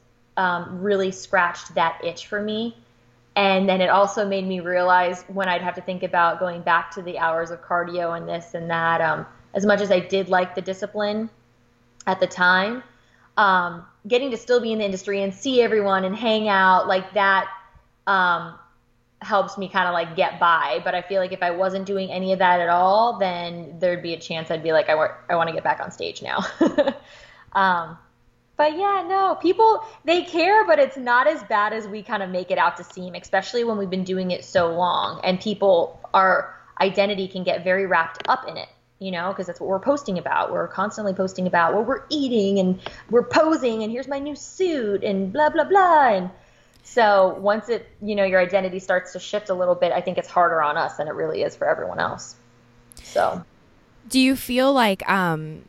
really scratched that itch for me. And then it also made me realize when I'd have to think about going back to the hours of cardio and this and that, as much as I did like the discipline at the time, getting to still be in the industry and see everyone and hang out like that helps me kind of like get by. But I feel like if I wasn't doing any of that at all, then there'd be a chance I'd be like, I want to get back on stage now. But yeah, no, people, they care, but it's not as bad as we kind of make it out to seem, especially when we've been doing it so long, and our identity can get very wrapped up in it. You know, because that's what we're posting about. We're constantly posting about what we're eating and we're posing and here's my new suit and blah, blah, blah. And so once it, you know, your identity starts to shift a little bit, I think it's harder on us than it really is for everyone else. So do you feel like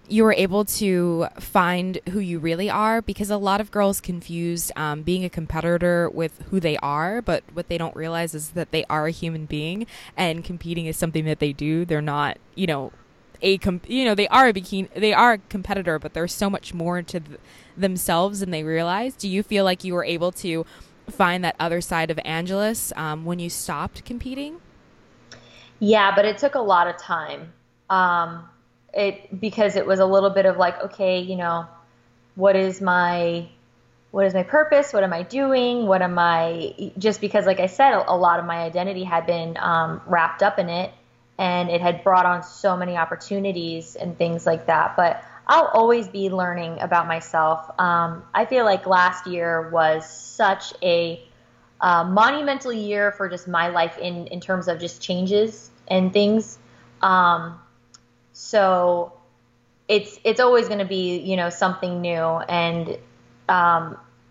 you were able to find who you really are? Because a lot of girls confuse being a competitor with who they are, but what they don't realize is that they are a human being and competing is something that they do. They're not, you know, they are a competitor, but there's so much more to themselves than they realize. Do you feel like you were able to find that other side of Angeles when you stopped competing? Yeah, but it took a lot of time. Because it was a little bit of like, okay, you know, what is my purpose? What am I doing? Just because, like I said, a lot of my identity had been wrapped up in it. And it had brought on so many opportunities and things like that. But I'll always be learning about myself. I feel like last year was such a monumental year for just my life in terms of just changes and things. So it's always going to be, you know, something new. And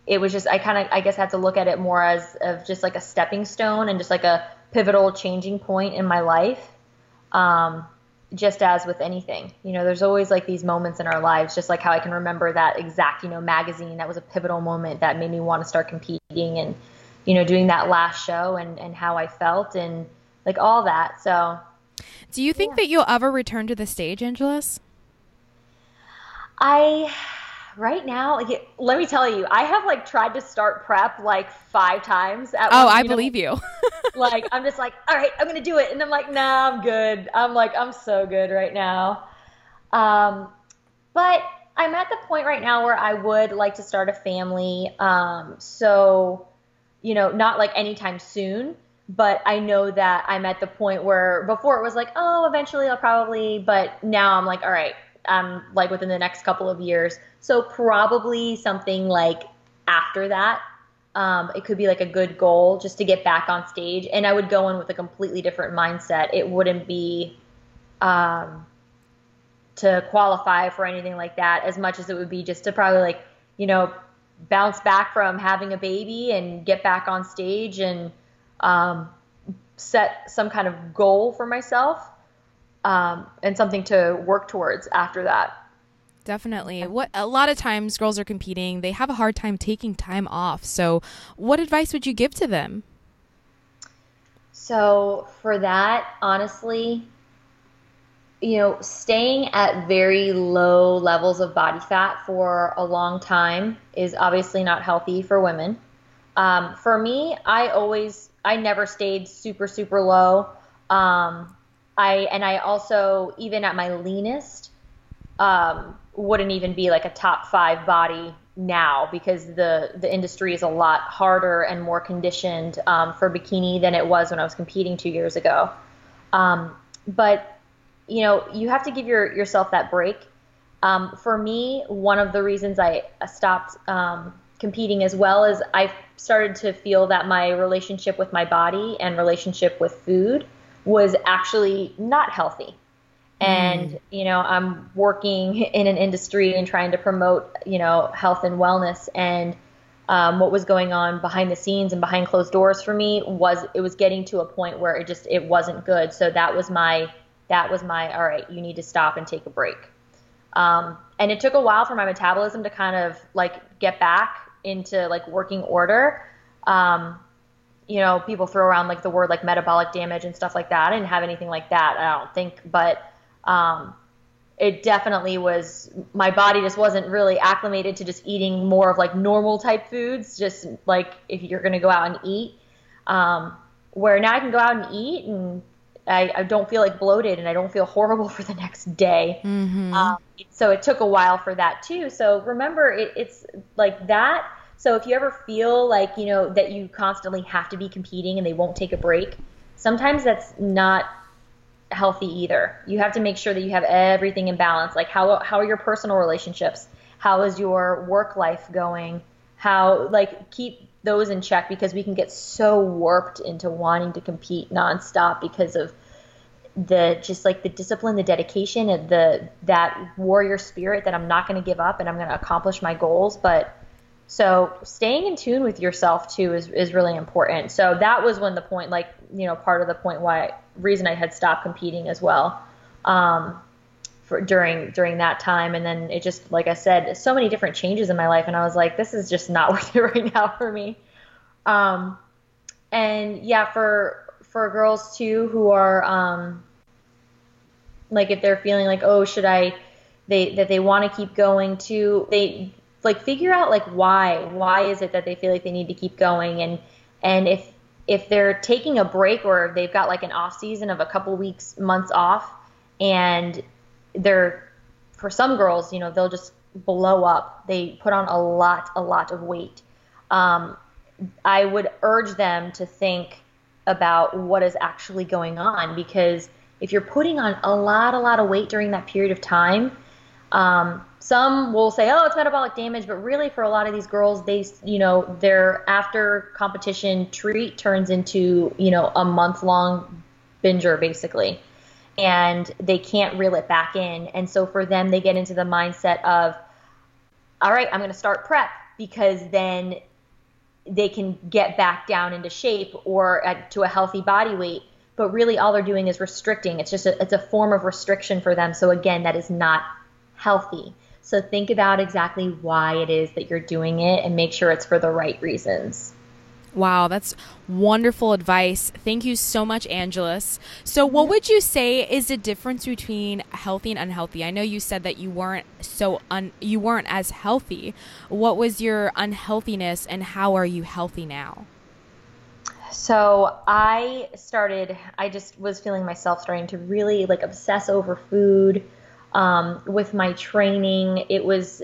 it was just, I guess had to look at it more as of just like a stepping stone and just like a pivotal changing point in my life. Just as with anything, you know, there's always like these moments in our lives, just like how I can remember that exact, you know, magazine, that was a pivotal moment that made me want to start competing and, you know, doing that last show and how I felt and like all that. So do you think that you'll ever return to the stage, Angeles? Right now, let me tell you, I have like tried to start prep like 5 times. I believe you. Like, I'm just like, all right, I'm going to do it. And I'm like, nah, I'm good. I'm like, I'm so good right now. But I'm at the point right now where I would like to start a family. So, you know, not like anytime soon, but I know that I'm at the point where before it was like, oh, eventually I'll probably, but now I'm like, all right, I'm like within the next couple of years. So probably something like after that, it could be like a good goal just to get back on stage. And I would go in with a completely different mindset. It wouldn't be to qualify for anything like that as much as it would be just to probably like, you know, bounce back from having a baby and get back on stage and set some kind of goal for myself. And something to work towards after that. Definitely. What a lot of times girls are competing, they have a hard time taking time off. So what advice would you give to them? So for that, honestly, you know, staying at very low levels of body fat for a long time is obviously not healthy for women. For me, I never stayed super, super low. I also, even at my leanest, wouldn't even be like a top 5 body now, because the industry is a lot harder and more conditioned for bikini than it was when I was competing 2 years ago. But you know, you have to give yourself that break. For me, one of the reasons I stopped competing as well is I started to feel that my relationship with my body and relationship with food was actually not healthy. And, you know, I'm working in an industry and trying to promote, you know, health and wellness. And what was going on behind the scenes and behind closed doors for me was, it was getting to a point where it wasn't good. So that was my, all right, you need to stop and take a break. And it took a while for my metabolism to kind of like get back into like working order. You know, people throw around like the word like metabolic damage and stuff like that. I didn't have anything like that, I don't think, but it definitely was, my body just wasn't really acclimated to just eating more of like normal type foods, just like if you're going to go out and eat, where now I can go out and eat and I don't feel like bloated and I don't feel horrible for the next day. Mm-hmm. So it took a while for that too. So remember, it's like that. So if you ever feel like, you know, that you constantly have to be competing and they won't take a break, sometimes that's not healthy either. You have to make sure that you have everything in balance. Like how are your personal relationships? How is your work life going? How, like, keep those in check, because we can get so warped into wanting to compete nonstop because of the, just like the discipline, the dedication, and that warrior spirit that I'm not going to give up and I'm going to accomplish my goals. But so staying in tune with yourself too is really important. So that was when the point, like, you know, part of the point why reason I had stopped competing as well, during that time. And then it just, like I said, so many different changes in my life. And I was like, this is just not worth it right now for me. And yeah, for girls too, who are, like if they're feeling like, oh, should I, that they want to keep going too, they like figure out like, why is it that they feel like they need to keep going? And if they're taking a break, or if they've got like an off season of a couple weeks, months off, and they're, for some girls, you know, they'll just blow up. They put on a lot of weight. I would urge them to think about what is actually going on, because if you're putting on a lot of weight during that period of time, some will say, oh, it's metabolic damage, but really for a lot of these girls, they, you know, their after competition treat turns into, you know, a month-long binger basically, and they can't reel it back in. And so for them, they get into the mindset of, all right, I'm going to start prep, because then they can get back down into shape or to a healthy body weight. But really all they're doing is restricting. It's just it's a form of restriction for them. So again, that is not healthy. So think about exactly why it is that you're doing it and make sure it's for the right reasons. Wow, that's wonderful advice. Thank you so much, Angeles. So what would you say is the difference between healthy and unhealthy? I know you said that you weren't you weren't as healthy. What was your unhealthiness and how are you healthy now? So I just was feeling myself starting to really like obsess over food. With my training, it was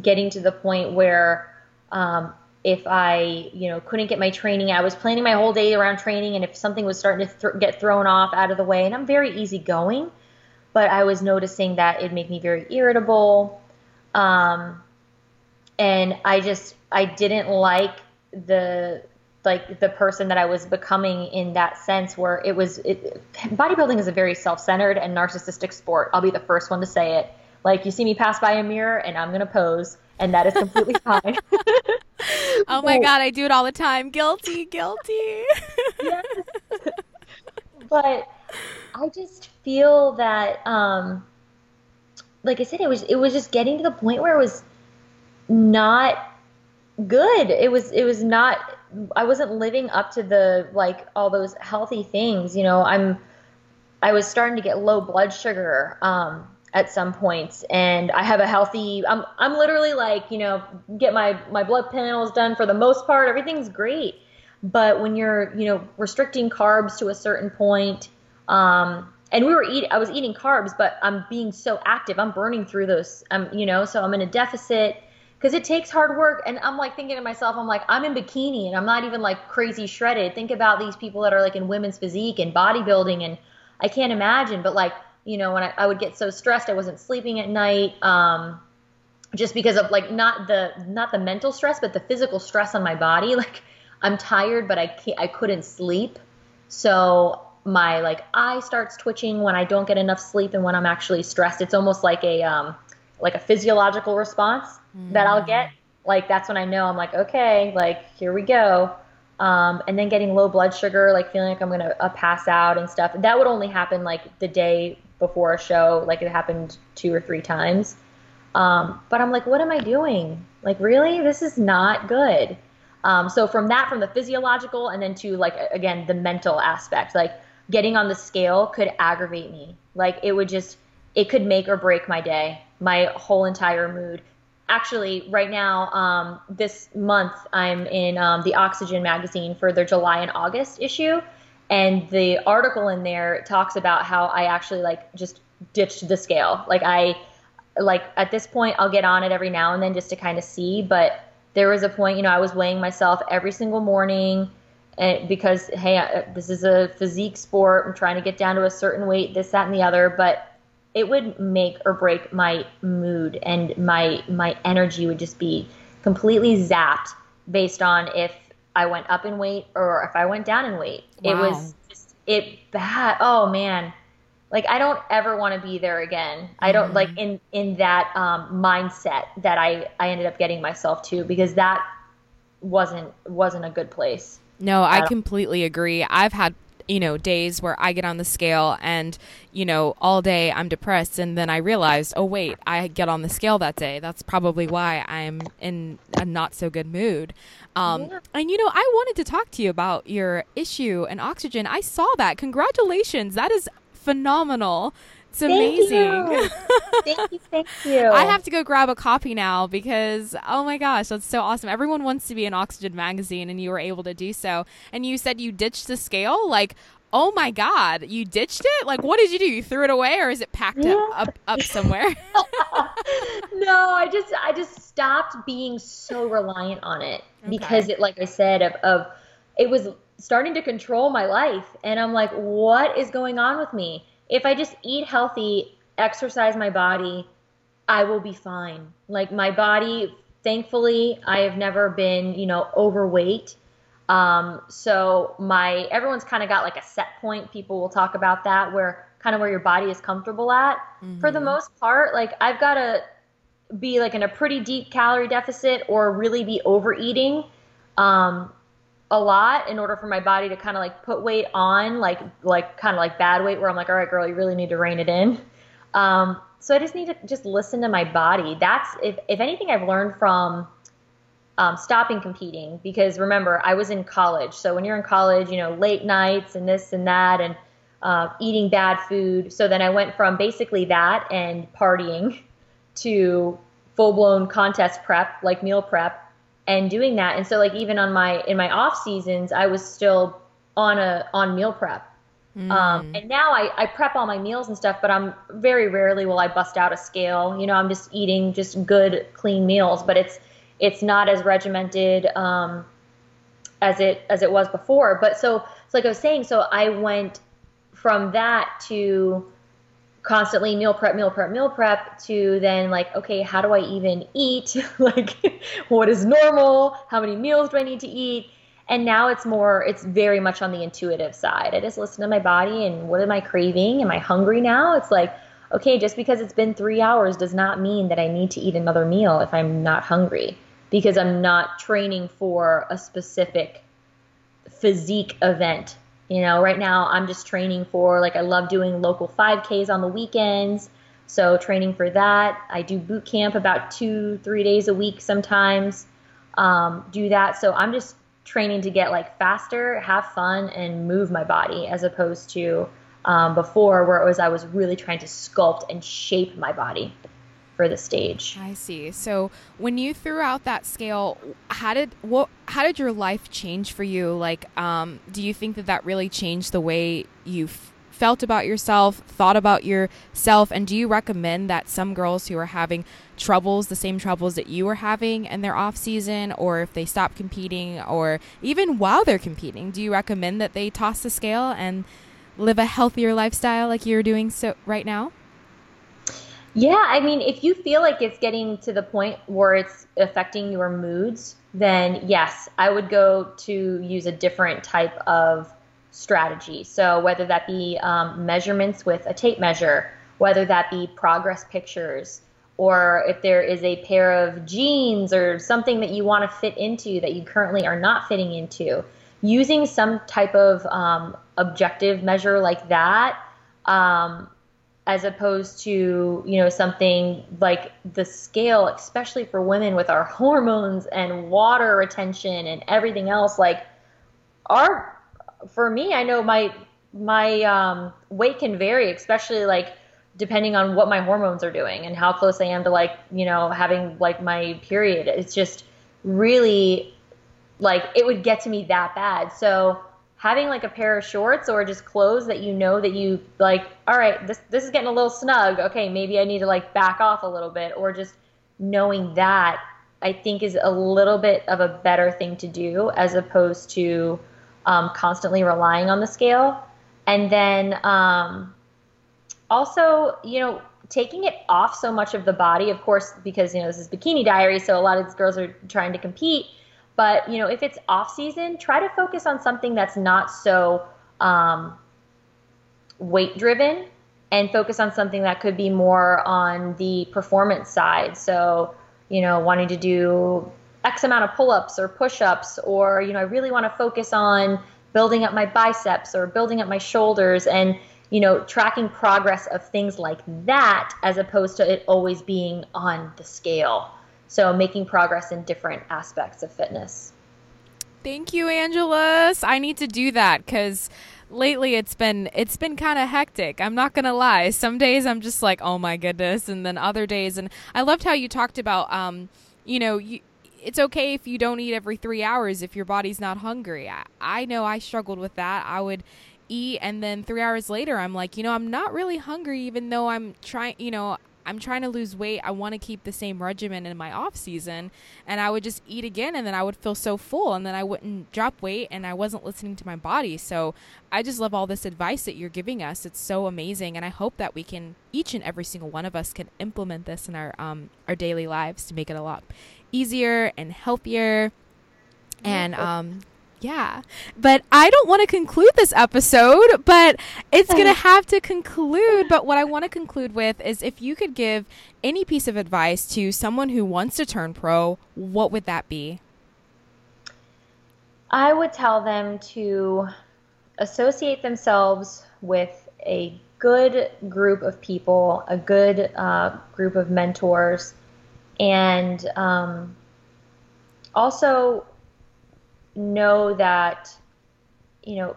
getting to the point where, if I, you know, couldn't get my training, I was planning my whole day around training. And if something was starting to get thrown off out of the way, and I'm very easygoing, but I was noticing that it'd make me very irritable. And I didn't like the person that I was becoming in that sense, where bodybuilding is a very self-centered and narcissistic sport. I'll be the first one to say it. Like, you see me pass by a mirror and I'm going to pose, and that is completely fine. Oh my God. I do it all the time. Guilty. Yes. But I just feel that, like I said, it was just getting to the point where it was not good. It was not, I wasn't living up to the, like, all those healthy things. You know, I was starting to get low blood sugar, at some points, and I have a healthy, I'm literally like, you know, get my blood panels done for the most part. Everything's great. But when you're, you know, restricting carbs to a certain point, And I was eating carbs, but I'm being so active. I'm burning through those, so I'm in a deficit because it takes hard work. And I'm like thinking to myself, I'm in bikini and I'm not even like crazy shredded. Think about these people that are like in women's physique and bodybuilding. And I can't imagine, but like, when I would get so stressed, I wasn't sleeping at night, just because of like, not the mental stress, but the physical stress on my body. Like I'm tired, but I couldn't sleep. So my like eye starts twitching when I don't get enough sleep and when I'm actually stressed. It's almost like a physiological response that I'll get. Like that's when I know I'm like, okay, like here we go. And then getting low blood sugar, like feeling like I'm going to pass out and stuff. That would only happen like the day before a show. Like it happened 2 or 3 times. But I'm like, what am I doing? Like really, this is not good. So from the physiological and then to like, again, the mental aspect, like getting on the scale could aggravate me. Like it could make or break my day, my whole entire mood. Actually right now, this month I'm in, the Oxygen Magazine for their July and August issue. And the article in there talks about how I actually like just ditched the scale. Like at this point I'll get on it every now and then just to kind of see, but there was a point, I was weighing myself every single morning because, hey, this is a physique sport. I'm trying to get down to a certain weight, this, that, and the other. But it would make or break my mood, and my energy would just be completely zapped based on if I went up in weight or if I went down in weight. Wow. It was just bad. Oh, man. Like, I don't ever want to be there again. I don't like in that mindset that I ended up getting myself to, because that wasn't a good place. No, I completely agree. I've had, days where I get on the scale and, all day I'm depressed. And then I realized, oh, wait, I get on the scale that day. That's probably why I'm in a not so good mood. And, I wanted to talk to you about your issue and Oxygen. I saw that. Congratulations. That is phenomenal. It's amazing. Thank you. I have to go grab a copy now because, oh my gosh, that's so awesome. Everyone wants to be in Oxygen Magazine, and you were able to do so. And you said you ditched the scale. Like, oh my God, you ditched it? Like, what did you do? You threw it away, or is it packed up somewhere? No, I just stopped being so reliant on it because it, like I said, it was starting to control my life. And I'm like, what is going on with me? If I just eat healthy, exercise my body, I will be fine. Like my body, thankfully, I have never been, overweight. So everyone's kind of got like a set point. People will talk about that where your body is comfortable at. Mm-hmm. For the most part, like I've got to be like in a pretty deep calorie deficit or really be overeating, a lot in order for my body to kind of like put weight on, like kind of like bad weight where I'm like, all right, girl, you really need to rein it in. So I just need to just listen to my body. That's if anything I've learned from stopping competing, because remember I was in college. So when you're in college, late nights and this and that and eating bad food. So then I went from basically that and partying to full blown contest prep, like meal prep. And doing that. And so like even in my off seasons, I was still on meal prep. And now I prep all my meals and stuff, but I'm very rarely will I bust out a scale. I'm just eating just good, clean meals, but it's not as regimented, as it was before. But so it's like I was saying, so I went from that to constantly meal prep to then like, okay, how do I even eat? Like what is normal? How many meals do I need to eat? And now it's very much on the intuitive side. I just listen to my body and what am I craving? Am I hungry now? It's like, okay, just because it's been 3 hours does not mean that I need to eat another meal if I'm not hungry, because I'm not training for a specific physique event. Right now I'm just training for, like, I love doing local 5Ks on the weekends. So training for that. I do boot camp about 2-3 days a week sometimes, do that. So I'm just training to get like faster, have fun, and move my body, as opposed to before where I was really trying to sculpt and shape my body for the stage. I see. So when you threw out that scale, how did your life change for you? Like, do you think that really changed the way you felt about yourself, thought about yourself, and do you recommend that some girls who are having troubles, the same troubles that you were having in their off season, or if they stop competing, or even while they're competing, do you recommend that they toss the scale and live a healthier lifestyle like you're doing so right now? Yeah, I mean, if you feel like it's getting to the point where it's affecting your moods, then yes, I would go to use a different type of strategy. So whether that be measurements with a tape measure, whether that be progress pictures, or if there is a pair of jeans or something that you want to fit into that you currently are not fitting into, using some type of objective measure like that, as opposed to, you know, something like the scale, especially for women with our hormones and water retention and everything else. Like for me, I know my weight can vary, especially like depending on what my hormones are doing and how close I am to, like, you know, having like my period. It's just really like it would get to me that bad. So having like a pair of shorts or just clothes that you know that you like, all right, this is getting a little snug. Okay, maybe I need to like back off a little bit, or just knowing that, I think, is a little bit of a better thing to do as opposed to constantly relying on the scale. And then also, you know, taking it off so much of the body, of course, because, you know, this is Bikini Diary, so a lot of these girls are trying to compete. But, you know, if it's off season, try to focus on something that's not so weight driven, and focus on something that could be more on the performance side. So, you know, wanting to do X amount of pull-ups or push-ups, or, you know, I really want to focus on building up my biceps or building up my shoulders, and, you know, tracking progress of things like that, as opposed to it always being on the scale. So making progress in different aspects of fitness. Thank you, Angeles. I need to do that, because lately it's been kind of hectic. I'm not going to lie. Some days I'm just like, oh my goodness. And then other days. And I loved how you talked about, you know, it's okay if you don't eat every 3 hours if your body's not hungry. I know I struggled with that. I would eat, and then 3 hours later, I'm like, you know, I'm not really hungry, even though I'm trying to lose weight. I want to keep the same regimen in my off season, and I would just eat again, and then I would feel so full, and then I wouldn't drop weight, and I wasn't listening to my body. So I just love all this advice that you're giving us. It's so amazing. And I hope that we can, each and every single one of us can implement this in our daily lives to make it a lot easier and healthier. And, yeah, but I don't want to conclude this episode, but it's going to have to conclude. But what I want to conclude with is, if you could give any piece of advice to someone who wants to turn pro, what would that be? I would tell them to associate themselves with a good group of people, a good group of mentors, and also know that, you know,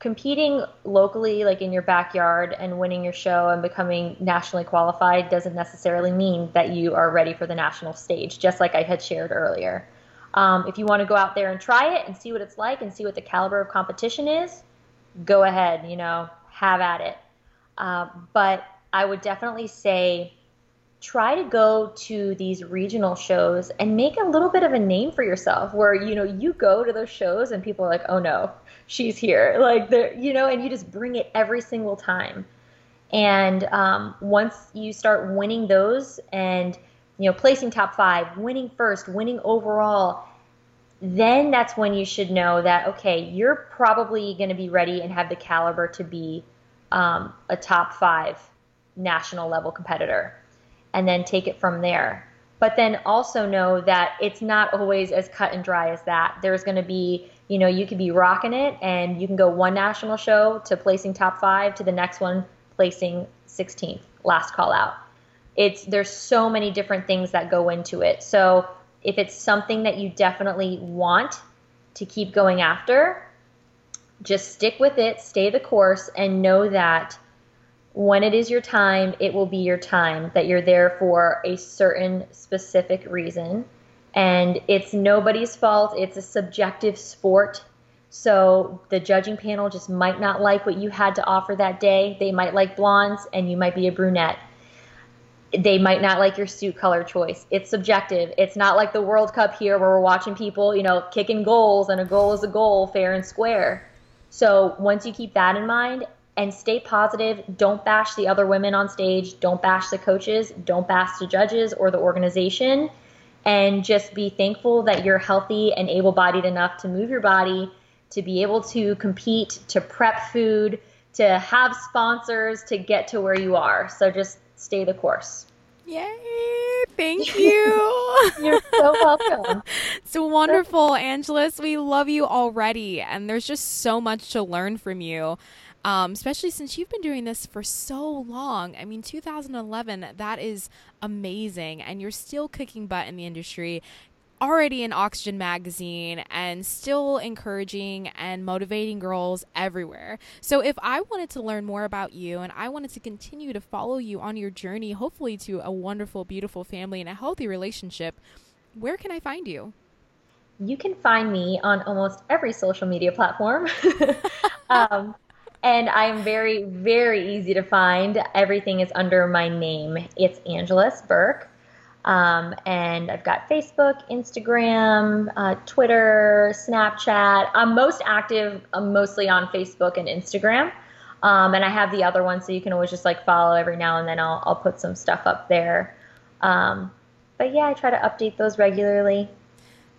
competing locally, like in your backyard, and winning your show and becoming nationally qualified doesn't necessarily mean that you are ready for the national stage, just like I had shared earlier. If you want to go out there and try it and see what it's like and see what the caliber of competition is, go ahead, you know, have at it. But I would definitely say, try to go to these regional shows and make a little bit of a name for yourself, where, you know, you go to those shows and people are like, oh no, she's here. Like, you know, and you just bring it every single time. And once you start winning those and, you know, placing top five, winning first, winning overall, then that's when you should know that, okay, you're probably going to be ready and have the caliber to be a top five national level competitor. And then take it from there. But then also know that it's not always as cut and dry as that. There's going to be, you know, you could be rocking it and you can go one national show to placing top five to the next one placing 16th, last call out. There's so many different things that go into it. So if it's something that you definitely want to keep going after, just stick with it, stay the course, and know that when it is your time, it will be your time, that you're there for a certain specific reason. And it's nobody's fault. It's a subjective sport. So the judging panel just might not like what you had to offer that day. They might like blondes and you might be a brunette. They might not like your suit color choice. It's subjective. It's not like the World Cup here where we're watching people, you know, kicking goals, and a goal is a goal, fair and square. So once you keep that in mind and stay positive, don't bash the other women on stage, don't bash the coaches, don't bash the judges or the organization, and just be thankful that you're healthy and able-bodied enough to move your body, to be able to compete, to prep food, to have sponsors, to get to where you are. So just stay the course. Yay. Thank you. You're so welcome. It's wonderful, Angeles. We love you already. And there's just so much to learn from you, especially since you've been doing this for so long. I mean, 2011, that is amazing. And you're still kicking butt in the industry, already in Oxygen Magazine, and still encouraging and motivating girls everywhere. So if I wanted to learn more about you and I wanted to continue to follow you on your journey, hopefully to a wonderful, beautiful family and a healthy relationship, where can I find you? You can find me on almost every social media platform. And I'm very, very easy to find. Everything is under my name. It's Angeles Burke. And I've got Facebook, Instagram, Twitter, Snapchat. I'm most active, mostly on Facebook and Instagram. And I have the other one, so you can always just like follow every now and then. I'll put some stuff up there. But yeah, I try to update those regularly.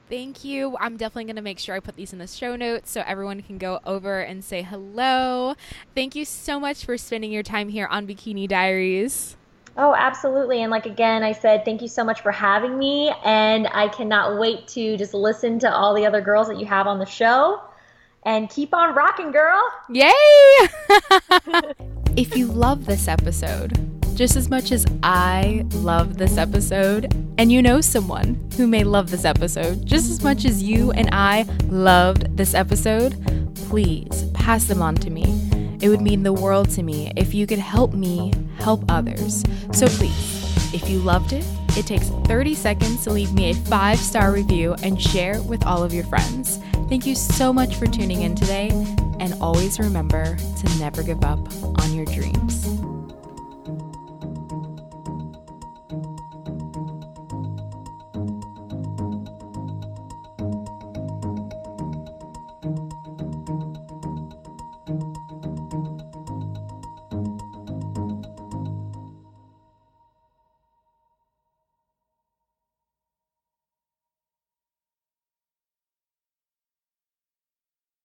Thank you. I'm definitely going to make sure I put these in the show notes so everyone can go over and say hello. Thank you so much for spending your time here on Bikini Diaries. Oh, absolutely. And like, again, I said, thank you so much for having me. And I cannot wait to just listen to all the other girls that you have on the show. And keep on rocking, girl. Yay! If you love this episode just as much as I love this episode, and you know someone who may love this episode just as much as you and I loved this episode, please pass them on to me. It would mean the world to me if you could help me help others. So please, if you loved it, it takes 30 seconds to leave me a 5-star review and share with all of your friends. Thank you so much for tuning in today, and always remember to never give up on your dreams.